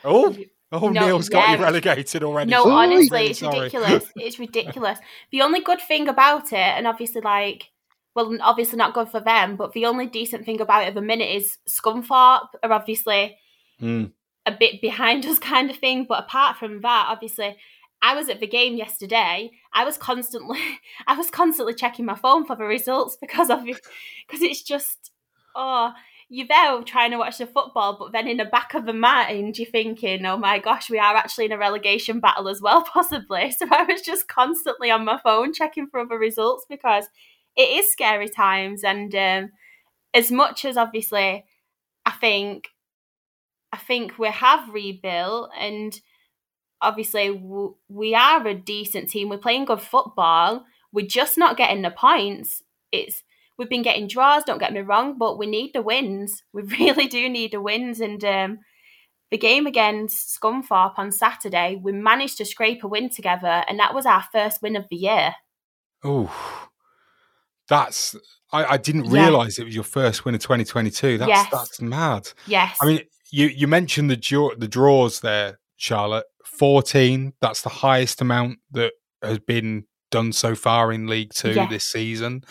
Neil's got you relegated already. No, honestly, it's ridiculous. It's ridiculous. The only good thing about it, and obviously like, well, obviously not good for them, but the only decent thing about it at the minute is Scunthorpe are obviously a bit behind us kind of thing. But apart from that, obviously, I was at the game yesterday. I was constantly checking my phone for the results because it's just, you're there trying to watch the football, but then in the back of the mind, you're thinking, oh my gosh, we are actually in a relegation battle as well, possibly. So I was just constantly on my phone checking for other results because it is scary times, and as much as obviously I think we have rebuilt, and obviously we are a decent team. We're playing good football. We're just not getting the points. We've been getting draws, don't get me wrong, but we need the wins. We really do need the wins, and the game against Scunthorpe on Saturday, we managed to scrape a win together, and that was our first win of the year. Oh. That's, I didn't realise it was your first win of 2022. That's mad. Yes. I mean, you mentioned the draws there, Charlotte. 14, that's the highest amount that has been done so far in League Two this season.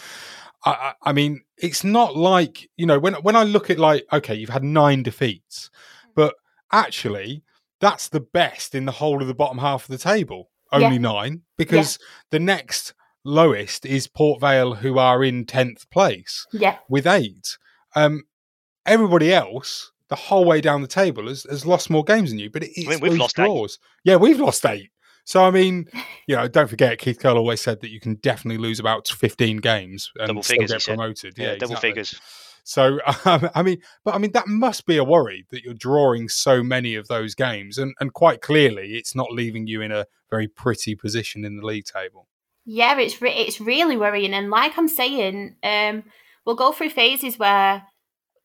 I mean, it's not like, you know, when I look at like, okay, you've had 9 defeats, but actually that's the best in the whole of the bottom half of the table. Only 9, because the next lowest is Port Vale, who are in 10th place with 8. Everybody else, the whole way down the table, has lost more games than you, but it's we've lost draws. 8. Yeah, we've lost 8. So, I mean, you know, don't forget, Keith Hill always said that you can definitely lose about 15 games and double figures, still get promoted. Yeah, double figures. So, I mean, that must be a worry that you're drawing so many of those games. And quite clearly, it's not leaving you in a very pretty position in the league table. Yeah, it's really worrying. And like I'm saying, we'll go through phases where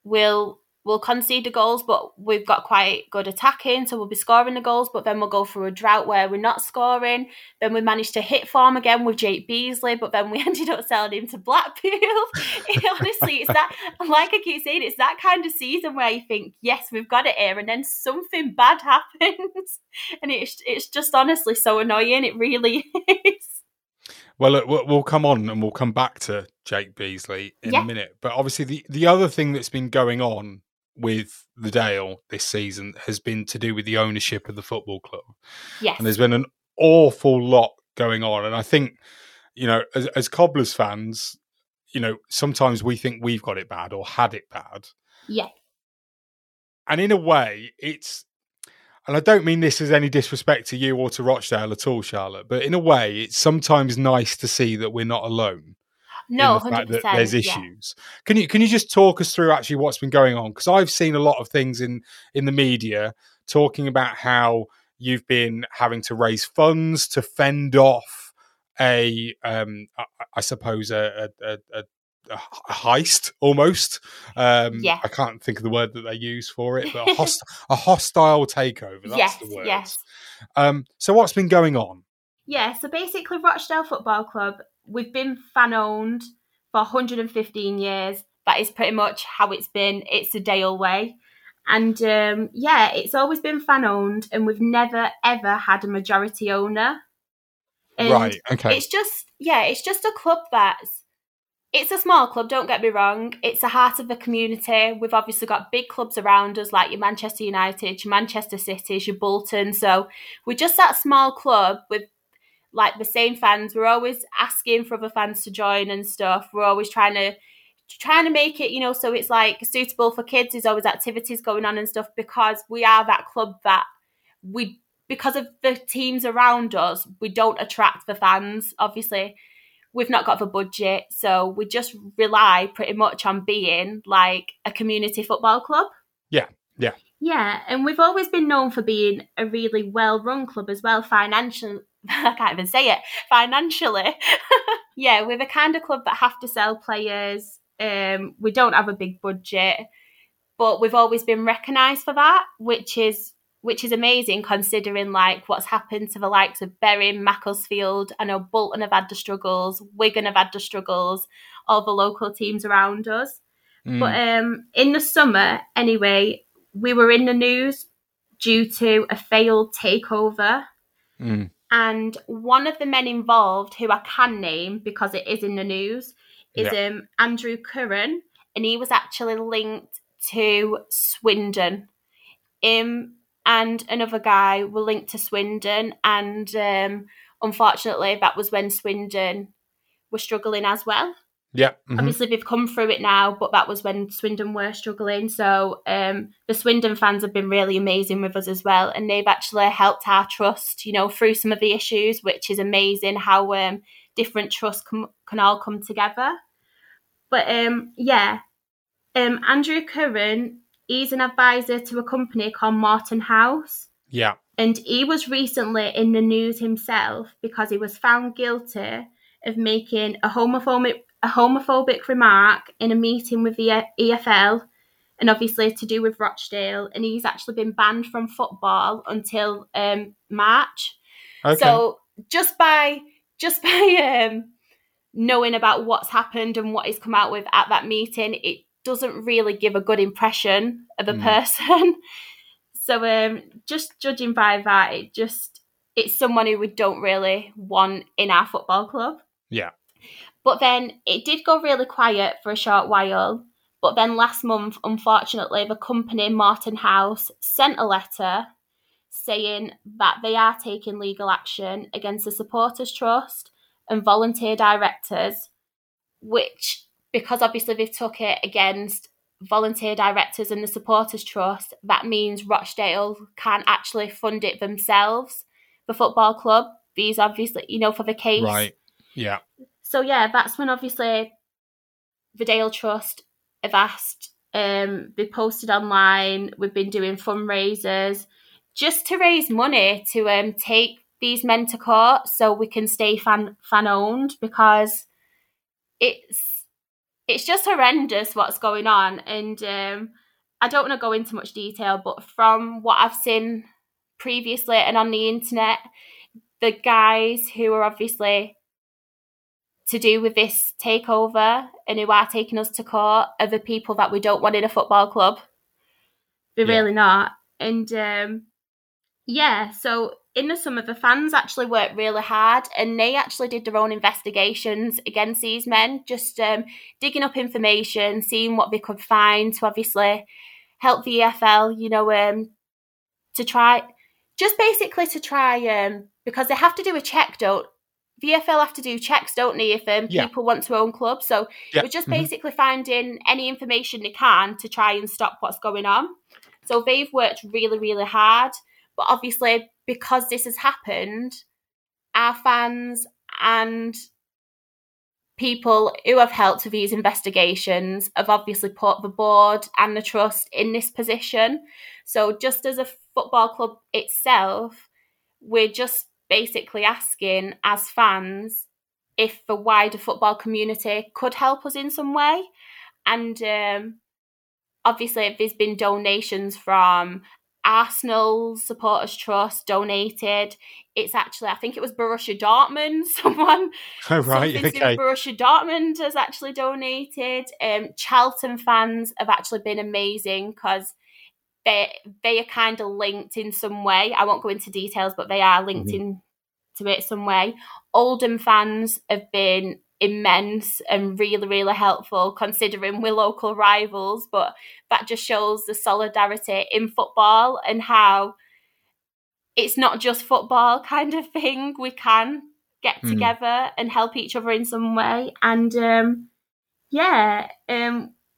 we'll we'll concede the goals, but we've got quite good attacking, so we'll be scoring the goals, but then we'll go through a drought where we're not scoring. Then we managed to hit form again with Jake Beasley, but then we ended up selling him to Blackpool. Honestly, it's that, like I keep saying, it's that kind of season where you think, yes, we've got it here, and then something bad happens. And it's just honestly so annoying. It really is. Well, look, we'll come on and we'll come back to Jake Beasley in a minute. But obviously the other thing that's been going on with the Dale this season has been to do with the ownership of the football club. Yes. And there's been an awful lot going on. And I think, you know, as Cobblers fans, you know, sometimes we think we've got it bad or had it bad. Yeah. And in a way, it's, and I don't mean this as any disrespect to you or to Rochdale at all, Charlotte, but in a way, it's sometimes nice to see that we're not alone. No, 100%. There's issues. Yeah. Can you just talk us through actually what's been going on? Because I've seen a lot of things in the media talking about how you've been having to raise funds to fend off a heist almost. I can't think of the word that they use for it, but a hostile takeover. That's the word. Yes. So what's been going on? Yeah, so basically Rochdale Football Club, we've been fan-owned for 115 years. That is pretty much how it's been. It's the Dale way. And, it's always been fan-owned, and we've never, ever had a majority owner. And right, okay. It's just a club that's... It's a small club, don't get me wrong. It's the heart of the community. We've obviously got big clubs around us, like your Manchester United, your Manchester City, your Bolton. So we're just that small club with, like, the same fans. We're always asking for other fans to join and stuff. We're always trying to make it, you know, so it's like suitable for kids. There's always activities going on and stuff, because we are that club that we, because of the teams around us, we don't attract the fans. Obviously we've not got the budget, so we just rely pretty much on being like a community football club. Yeah, and we've always been known for being a really well-run club as well, financially. I can't even say it, financially. Yeah, we're the kind of club that have to sell players. We don't have a big budget, but we've always been recognised for that, which is amazing considering like what's happened to the likes of Bury, Macclesfield. I know Bolton have had the struggles, Wigan have had the struggles, all the local teams around us. Mm. But in the summer, anyway, we were in the news due to a failed takeover. Mm. And one of the men involved, who I can name because it is in the news, is Andrew Curran, and he was actually linked to Swindon. Him and another guy were linked to Swindon, and unfortunately that was when Swindon were struggling as well. Yeah, mm-hmm. Obviously they've come through it now, but that was when Swindon were struggling. So the Swindon fans have been really amazing with us as well, and they've actually helped our trust, you know, through some of the issues, which is amazing how different trusts can all come together. But Andrew Curran, he's an advisor to a company called Morton House. Yeah, and he was recently in the news himself because he was found guilty of making a homophobic remark in a meeting with the EFL, and obviously to do with Rochdale, and he's actually been banned from football until March. Okay. So just by knowing about what's happened and what he's come out with at that meeting, it doesn't really give a good impression of a person. So just judging by that, it's someone who we don't really want in our football club. Yeah. But then it did go really quiet for a short while. But then last month, unfortunately, the company Morton House sent a letter saying that they are taking legal action against the Supporters Trust and volunteer directors, which, because obviously they took it against volunteer directors and the Supporters Trust, that means Rochdale can't actually fund it themselves, the football club. These obviously, you know, for the case. Right, yeah. So, yeah, that's when, obviously, the Dale Trust have asked, they posted online, we've been doing fundraisers just to raise money to take these men to court so we can stay fan-owned, because it's just horrendous what's going on. And I don't want to go into much detail, but from what I've seen previously and on the internet, the guys who are obviously to do with this takeover and who are taking us to court are the people that we don't want in a football club. They're really not. And so in the summer, the fans actually worked really hard, and they actually did their own investigations against these men, just digging up information, seeing what they could find to obviously help the EFL, to try, because they have to do a check, the EFL have to do checks, don't they, if people want to own clubs. So we're just basically finding any information they can to try and stop what's going on. So they've worked really, really hard. But obviously, because this has happened, our fans and people who have helped with these investigations have obviously put the board and the trust in this position. So just as a football club itself, we're just basically asking as fans if the wider football community could help us in some way. And obviously there's been donations from Arsenal Supporters Trust donated. It's actually, I think it was Borussia Dortmund, someone. Oh, right, okay. Borussia Dortmund has actually donated. Charlton fans have actually been amazing because they are kind of linked in some way. I won't go into details, but they are linked into it some way. Oldham fans have been immense and really, really helpful, considering we're local rivals, but that just shows the solidarity in football and how it's not just football kind of thing. We can get together and help each other in some way. And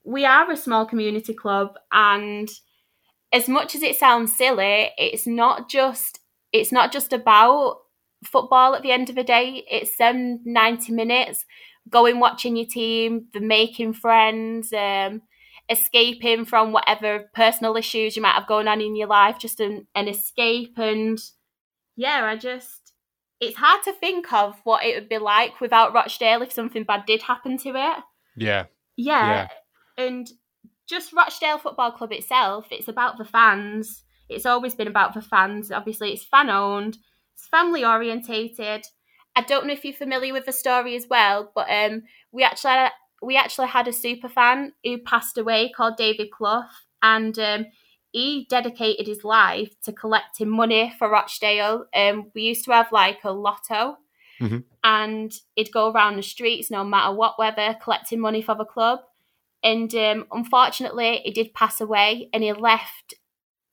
we are a small community club, and as much as it sounds silly, it's not just about football at the end of the day. It's them 90 minutes, going, watching your team, the making friends, escaping from whatever personal issues you might have going on in your life, just an escape. And it's hard to think of what it would be like without Rochdale if something bad did happen to it. And just Rochdale Football Club itself, it's about the fans. It's always been about the fans. Obviously, it's fan-owned. It's family-orientated. I don't know if you're familiar with the story as well, but we actually had a super fan who passed away called David Clough, and he dedicated his life to collecting money for Rochdale. We used to have like a lotto, and he'd go around the streets no matter what weather, collecting money for the club. And unfortunately, he did pass away, and he left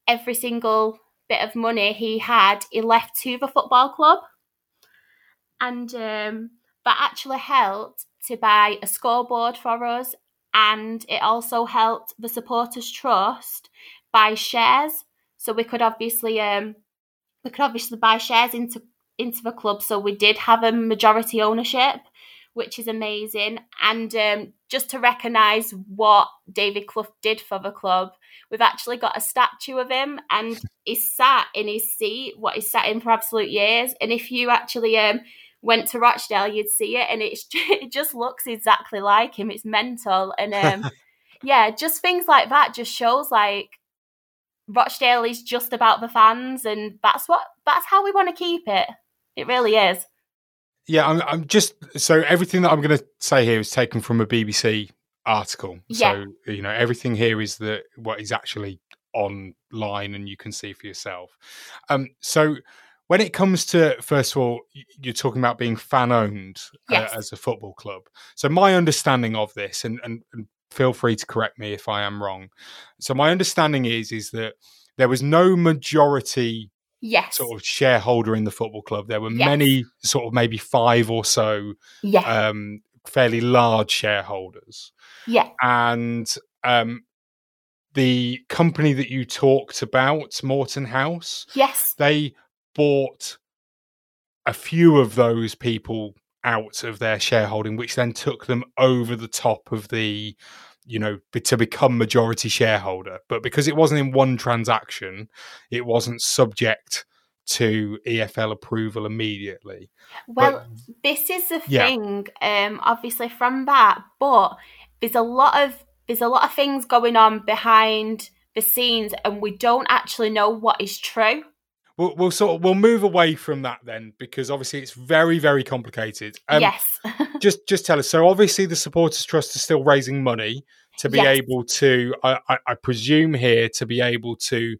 every single bit of money he left to the football club. And that actually helped to buy a scoreboard for us, and it also helped the Supporters Trust buy shares. So we could obviously buy shares into the club, so we did have a majority ownership, which is amazing. And just to recognise what David Clough did for the club, we've actually got a statue of him, and he's sat in his seat, what he's sat in for absolute years. And if you actually went to Rochdale, you'd see it, and it just looks exactly like him. It's mental. And just things like that just shows like Rochdale is just about the fans, and that's how we want to keep it. It really is. Yeah, I'm just, so everything that I'm going to say here is taken from a BBC article. Yeah. So, everything here is what is actually online and you can see for yourself. So when it comes to, first of all, you're talking about being fan-owned as a football club. So my understanding of this, and feel free to correct me if I am wrong. So my understanding is that there was no majority sort of shareholder in the football club. There were many, sort of maybe five or so, fairly large shareholders. Yeah. And the company that you talked about, Morton House, they bought a few of those people out of their shareholding, which then took them over the top of the, to become majority shareholder. But because it wasn't in one transaction, it wasn't subject to EFL approval immediately. Well, but this is the thing, obviously from that, but there's a lot of things going on behind the scenes, and we don't actually know what is true. We'll move away from that then, because obviously it's very, very complicated. Yes. just tell us. So obviously the Supporters Trust is still raising money to be able to, I presume here, to be able to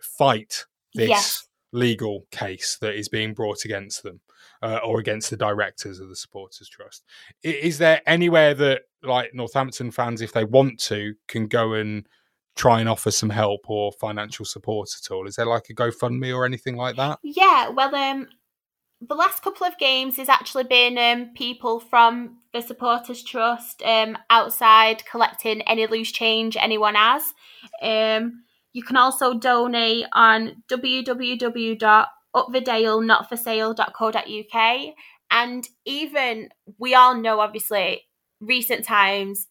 fight this legal case that is being brought against them or against the directors of the Supporters Trust. Is there anywhere that like Northampton fans, if they want to, can go and try and offer some help or financial support at all? Is there like a GoFundMe or anything like that? Yeah, well, the last couple of games has actually been people from the Supporters Trust outside collecting any loose change anyone has. You can also donate on www.upthedalenotforsale.co.uk. And even, we all know, obviously, recent times,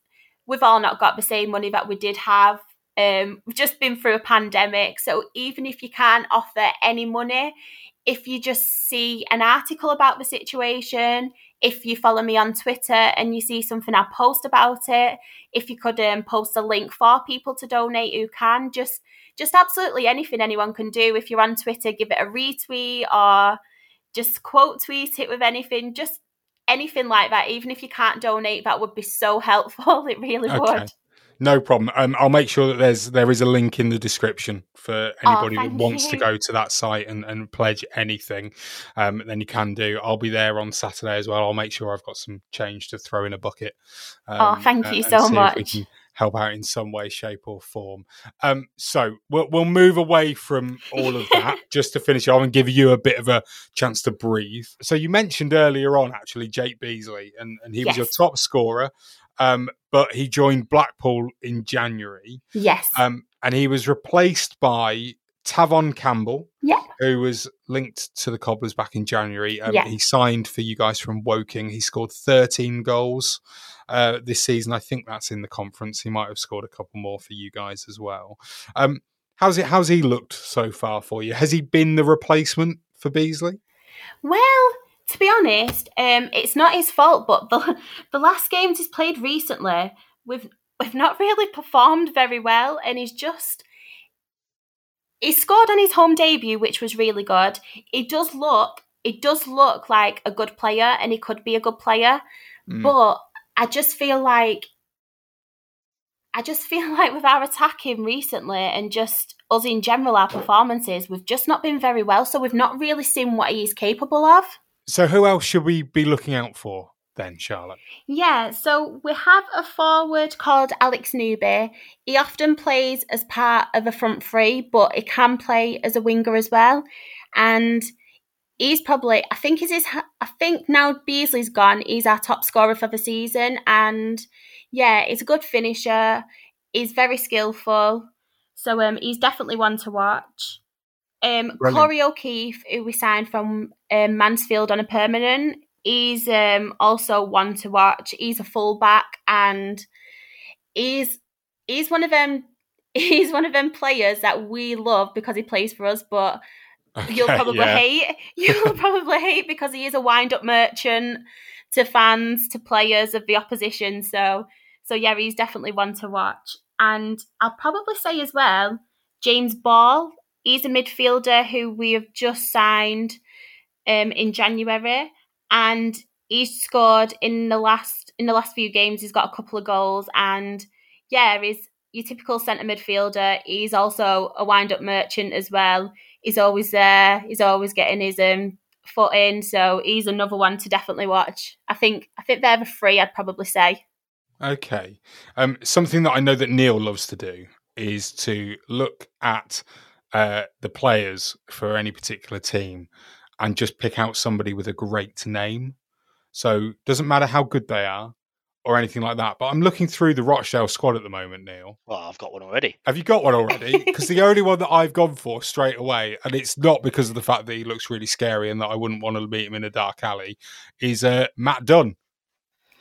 we've all not got the same money that we did have. We've just been through a pandemic, so even if you can't offer any money, if you just see an article about the situation, if you follow me on Twitter and you see something I post about it, if you could post a link for people to donate who can, just absolutely anything anyone can do. If you're on Twitter, give it a retweet or just quote tweet it with anything, just anything like that. Even if you can't donate, that would be so helpful. It really would. No problem. I'll make sure that there is a link in the description for anybody that wants to go to that site and pledge anything. Then you can do. I'll be there on Saturday as well. I'll make sure I've got some change to throw in a bucket. Thank you so much. If we can help out in some way, shape or form. So we'll move away from all of that just to finish off and give you a bit of a chance to breathe. So you mentioned earlier on, actually, Jake Beasley, and he was your top scorer. But he joined Blackpool in January. Yes. And he was replaced by Tavon Campbell, who was linked to the Cobblers back in January. He signed for you guys from Woking. He scored 13 goals this season. I think that's in the conference. He might have scored a couple more for you guys as well. How's he looked so far for you? Has he been the replacement for Beasley? Well, to be honest, it's not his fault, but the last games he's played recently, we've not really performed very well, and he scored on his home debut, which was really good. It does look like a good player, and he could be a good player, but I just feel like with our attacking recently and just us in general, our performances, we've just not been very well, so we've not really seen what he's capable of. So who else should we be looking out for then, Charlotte? Yeah, so we have a forward called Alex Newby. He often plays as part of a front three, but he can play as a winger as well. And he's probably, I think now Beasley's gone, he's our top scorer for the season. And yeah, he's a good finisher. He's very skillful. So he's definitely one to watch. Corey O'Keefe, who we signed from Mansfield on a permanent, he's also one to watch. He's a fullback, and he's one of them. He's one of them players that we love because he plays for us, but hate. You'll probably hate because he is a wind-up merchant to fans, to players of the opposition. So yeah, he's definitely one to watch. And I'll probably say as well, James Ball. He's a midfielder who we have just signed in January, and he's scored in the last few games. He's got a couple of goals, and yeah, he's your typical centre midfielder. He's also a wind-up merchant as well. He's always there. He's always getting his foot in. So he's another one to definitely watch. I think they're the three I'd probably say. Okay, something that I know that Neil loves to do is to look at the players for any particular team and just pick out somebody with a great name. So doesn't matter how good they are or anything like that. But I'm looking through the Rochdale squad at the moment, Neil. Well, I've got one already. Have you got one already? Because the only one that I've gone for straight away, and it's not because of the fact that he looks really scary and that I wouldn't want to meet him in a dark alley, is Matt Dunn.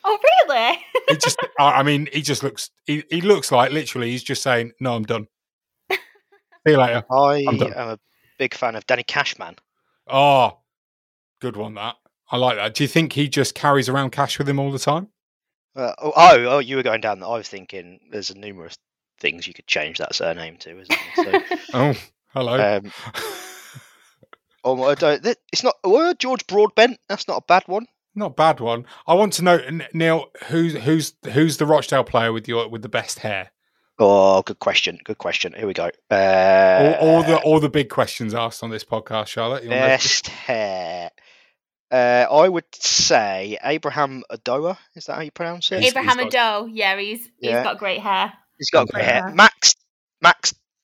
Oh, really? He looks like literally he's just saying, no, I'm done. See you later. I am a big fan of Danny Cashman. Oh, good one, that. I like that. Do you think he just carries around cash with him all the time? You were going down that. I was thinking there's numerous things you could change that surname to, isn't there? So, oh, hello. Oh, I don't. It's not George Broadbent. That's not a bad one. Not bad one. I want to know, Neil, who's the Rochdale player with the best hair? Oh, good question. Good question. Here we go. All the big questions asked on this podcast, Charlotte. Best hair. I would say Abraham Adoa. Is that how you pronounce it? Abraham Adoa. Yeah, he's got great hair. He's got great hair. Max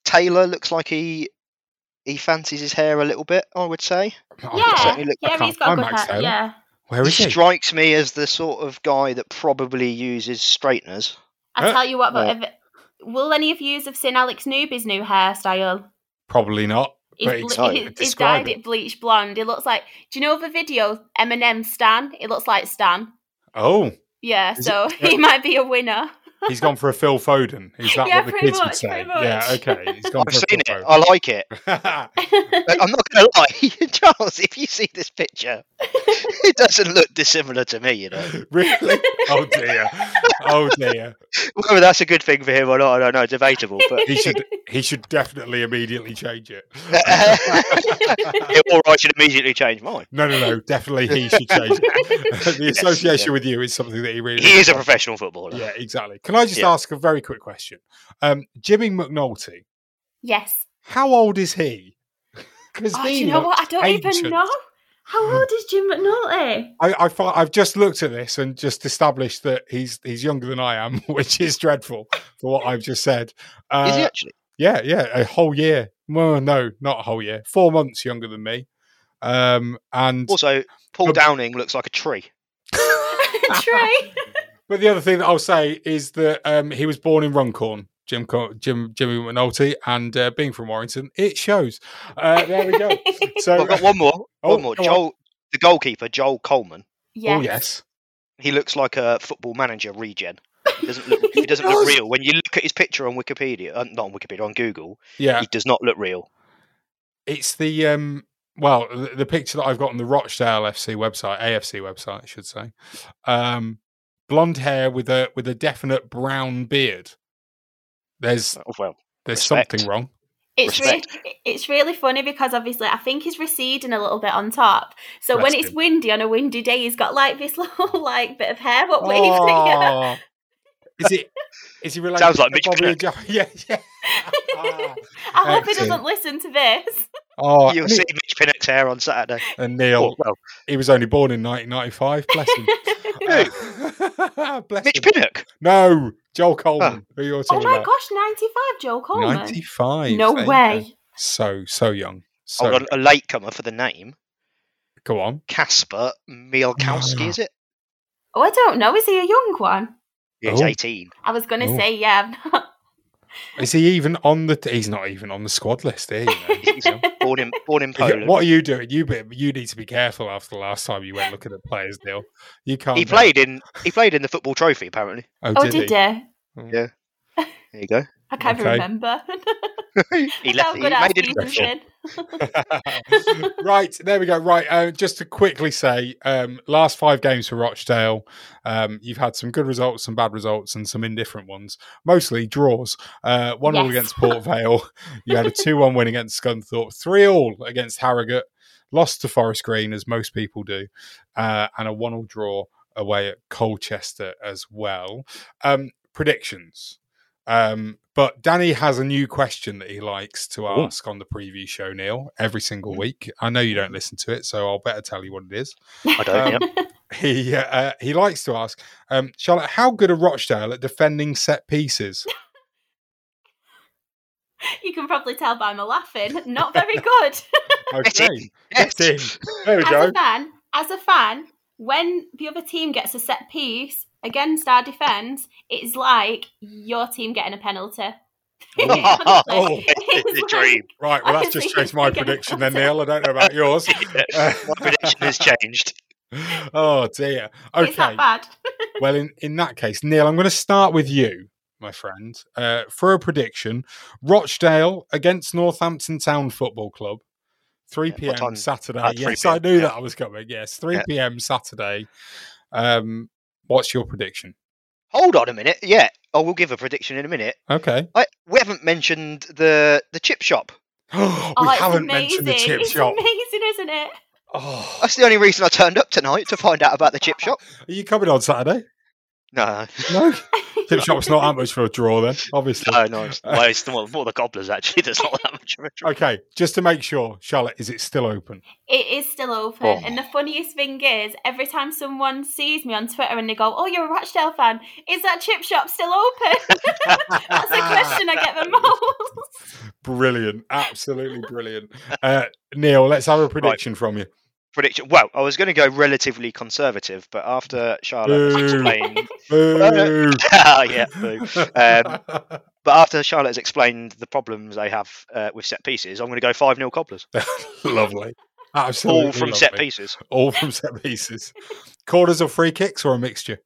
Taylor looks like he fancies his hair a little bit. I would say. He's got good hair. Taylor. Yeah. Where is he? Strikes me as the sort of guy that probably uses straighteners. I'll tell you what, but will any of you have seen Alex Newby's new hairstyle? Probably not. He's dyed it bleach blonde. It looks like, do you know the video Eminem Stan? It looks like Stan. Oh. Yeah, he might be a winner. He's gone for a Phil Foden. Is that what the kids would say? Pretty much. Yeah, okay. He's gone I've seen it. I like it. I'm not going to lie, Charles. If you see this picture, it doesn't look dissimilar to me, you know. Really? Oh dear. Oh dear. Whether that's a good thing for him or not, I don't know. It's debatable. But he should definitely immediately change it. Or I should immediately change mine. No. Definitely, he should change it. The association with you is something that he really. He is a professional footballer. Yeah, exactly. Can I just ask a very quick question? Jimmy McNulty. Yes. How old is he? You know what? I don't even know. How old is Jim McNulty? I've just looked at this and just established that he's younger than I am, which is dreadful for what I've just said. Is he actually? Yeah, a whole year. Well, no, not a whole year. 4 months younger than me. And also, Paul Downing looks like a tree. A tree. But the other thing that I'll say is that he was born in Runcorn, Jimmy McNulty, and being from Warrington, it shows. There we go. So I've got one more. The goalkeeper, Joel Coleman. Yes. Oh yes, he looks like a Football Manager regen. He doesn't look real when you look at his picture on Wikipedia. Not on Wikipedia, on Google. Yeah, he does not look real. It's the the picture that I've got on the Rochdale AFC website, I should say. Blonde hair with a definite brown beard. There's something wrong. It's really funny because obviously I think he's receding a little bit on top. So when it's windy on a windy day, he's got like this little like bit of hair what waving. Yeah. Is he related? Sounds like Mitch Clark. Yeah. I hope he doesn't listen to this. Oh, you'll see Mitch Pinnock's hair on Saturday. And Neil, he was only born in 1995. Bless him. Bless Mitch Pinnock? No, Joel Coleman. Who you're talking about? Oh my gosh, 95, Joel Coleman. 95. No way. So young. So hold on, a latecomer for the name. Go on. Kasper Mielkowski, is it? Oh, I don't know. Is he a young one? He's 18. I was going to say, yeah. I'm not. Is he even on the? He's not even on the squad list, is he? He's born in Poland. What are you doing? You need to be careful after the last time you went looking at players, Neil. You can't. He played in the football trophy, apparently. Oh, did he? Yeah. There you go. I can't remember. He made an impression. Right, there we go. Right, just to quickly say, last 5 games for Rochdale, you've had some good results, some bad results, and some indifferent ones. Mostly draws. 1-1 against Port Vale. You had a 2-1 win against Scunthorpe. 3-3 against Harrogate. Lost to Forest Green, as most people do, and a 1-1 draw away at Colchester as well. Predictions. But Danny has a new question that he likes to ask on the preview show, Neil, every single week. I know you don't listen to it, so I'll better tell you what it is. I don't. He likes to ask, Charlotte, how good are Rochdale at defending set pieces? You can probably tell by my laughing. Not very good. Okay. There we go. As a fan, when the other team gets a set piece against our defence, it's like your team getting a penalty. It's a dream. Right, well, that's just changed my prediction then, Neil. I don't know about yours. My prediction has changed. Oh, dear. Okay. It's not bad. Well, in that case, Neil, I'm going to start with you, my friend, for a prediction. Rochdale against Northampton Town Football Club, 3 p.m. Saturday. Yes, I knew that I was coming. Yes, 3 p.m. Saturday. What's your prediction? Hold on a minute. Yeah, Oh, we'll give a prediction in a minute. Okay. We haven't mentioned the chip shop. We haven't mentioned the chip shop. It's amazing, isn't it? Oh. That's the only reason I turned up tonight, to find out about the chip shop. Are you coming on Saturday? No. No? Chip shop's not that much for a draw then, obviously. No. Well, it's more the Gobblers, actually. There's not that much of a draw. Okay, just to make sure, Charlotte, is it still open? It is still open. Oh. And the funniest thing is, every time someone sees me on Twitter and they go, oh, you're a Rochdale fan, is that chip shop still open? That's the question I get the most. Brilliant. Absolutely brilliant. Neil, let's have a prediction from you. Prediction. Well, I was going to go relatively conservative, but after Charlotte has explained, but after Charlotte has explained the problems they have with set pieces, I'm going to go 5-0 Cobblers. Lovely, absolutely. All from lovely. Set pieces. All from set pieces. Corners or free kicks, or a mixture?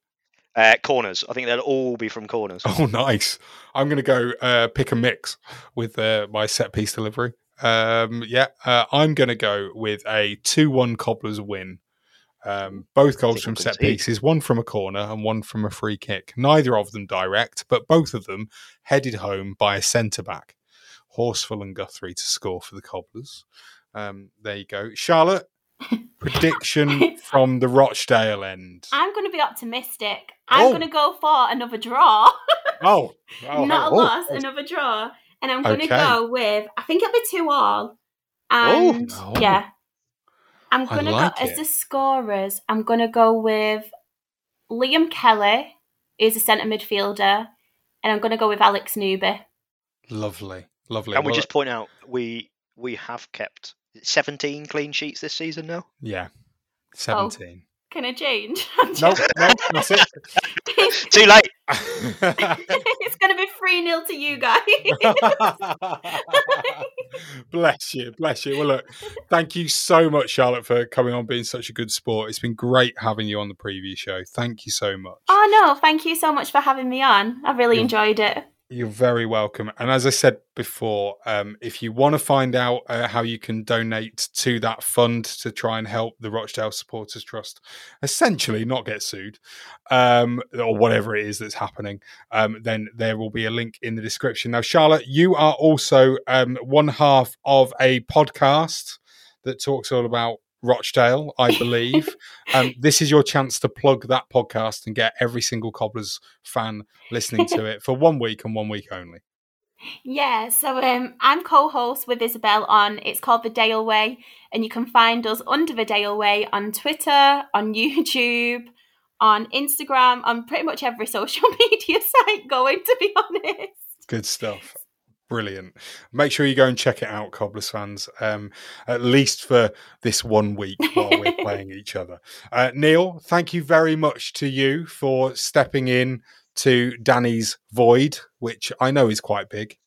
Corners. I think they'll all be from corners. Oh, nice. I'm going to go pick a mix with my set piece delivery. I'm going to go with a 2-1 Cobblers win. Both goals from set pieces, one from a corner and one from a free kick. Neither of them direct, but both of them headed home by a centre-back. Horsfall and Guthrie to score for the Cobblers. There you go. Charlotte, prediction from the Rochdale end. I'm going to be optimistic. I'm going to go for another draw. Not a loss, another draw. And I'm going to go with, I think it'll be 2-2. And I'm going to go as the scorers. I'm going to go with Liam Kelly, who's a centre midfielder, and I'm going to go with Alex Newby. Lovely. And we just point out we have kept 17 clean sheets this season now. Yeah, 17. Oh. Can I change? No, that's it. Too late. It's going to be 3-0 to you guys. Bless you. Well, look, thank you so much, Charlotte, for coming on, being such a good sport. It's been great having you on the preview show. Thank you so much. Oh, no, thank you so much for having me on. I really enjoyed it. You're very welcome. And as I said before, if you want to find out how you can donate to that fund to try and help the Rochdale Supporters Trust essentially not get sued, or whatever it is that's happening, then there will be a link in the description. Now, Charlotte, you are also one half of a podcast that talks all about Rochdale, I believe. This is your chance to plug that podcast and get every single Cobblers fan listening to it for 1 week and 1 week only. Yeah, so I'm co-host with Isabel on, it's called The Dale Way, and you can find us under The Dale Way on Twitter, on YouTube, on Instagram, on pretty much every social media site going, to be honest. Good stuff. Brilliant. Make sure you go and check it out, Cobblers fans, at least for this 1 week while we're playing each other. Neil, thank you very much to you for stepping in to Danny's void, which I know is quite big.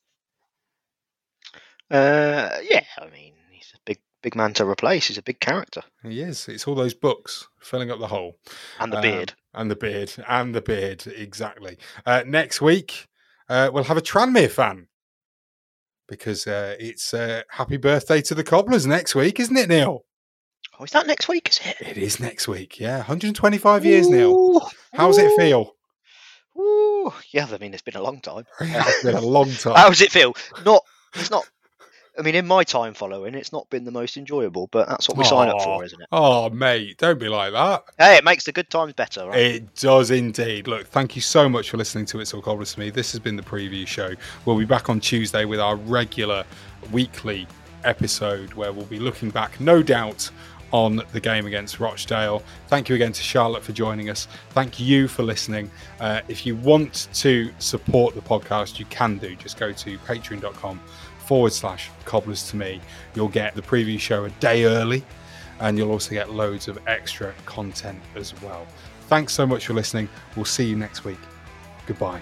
He's a big man to replace. He's a big character. He is. It's all those books filling up the hole. And the beard. And the beard, exactly. Next week, we'll have a Tranmere fan. Because it's happy birthday to the Cobblers next week, isn't it, Neil? Oh, is that next week, is it? It is next week, yeah. 125 years, Neil. How's it feel? Yeah, I mean, it's been a long time. It's been a long time. How's it feel? In my time following, it's not been the most enjoyable, but that's what we sign up for, isn't it? Oh, mate, don't be like that. Hey, it makes the good times better, right? It does indeed. Look, thank you so much for listening to It's All Cobblers to Me. This has been the preview show. We'll be back on Tuesday with our regular weekly episode where we'll be looking back, no doubt, on the game against Rochdale. Thank you again to Charlotte for joining us. Thank you for listening. If you want to support the podcast, you can do. Just go to patreon.com/Cobblers to Me. You'll get the preview show a day early, and you'll also get loads of extra content as well. Thanks so much for listening. We'll see you next week. Goodbye.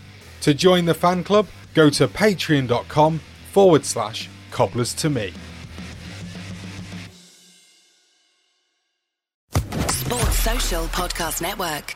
To join the fan club, go to patreon.com/cobblers to me. Sports Social Podcast Network.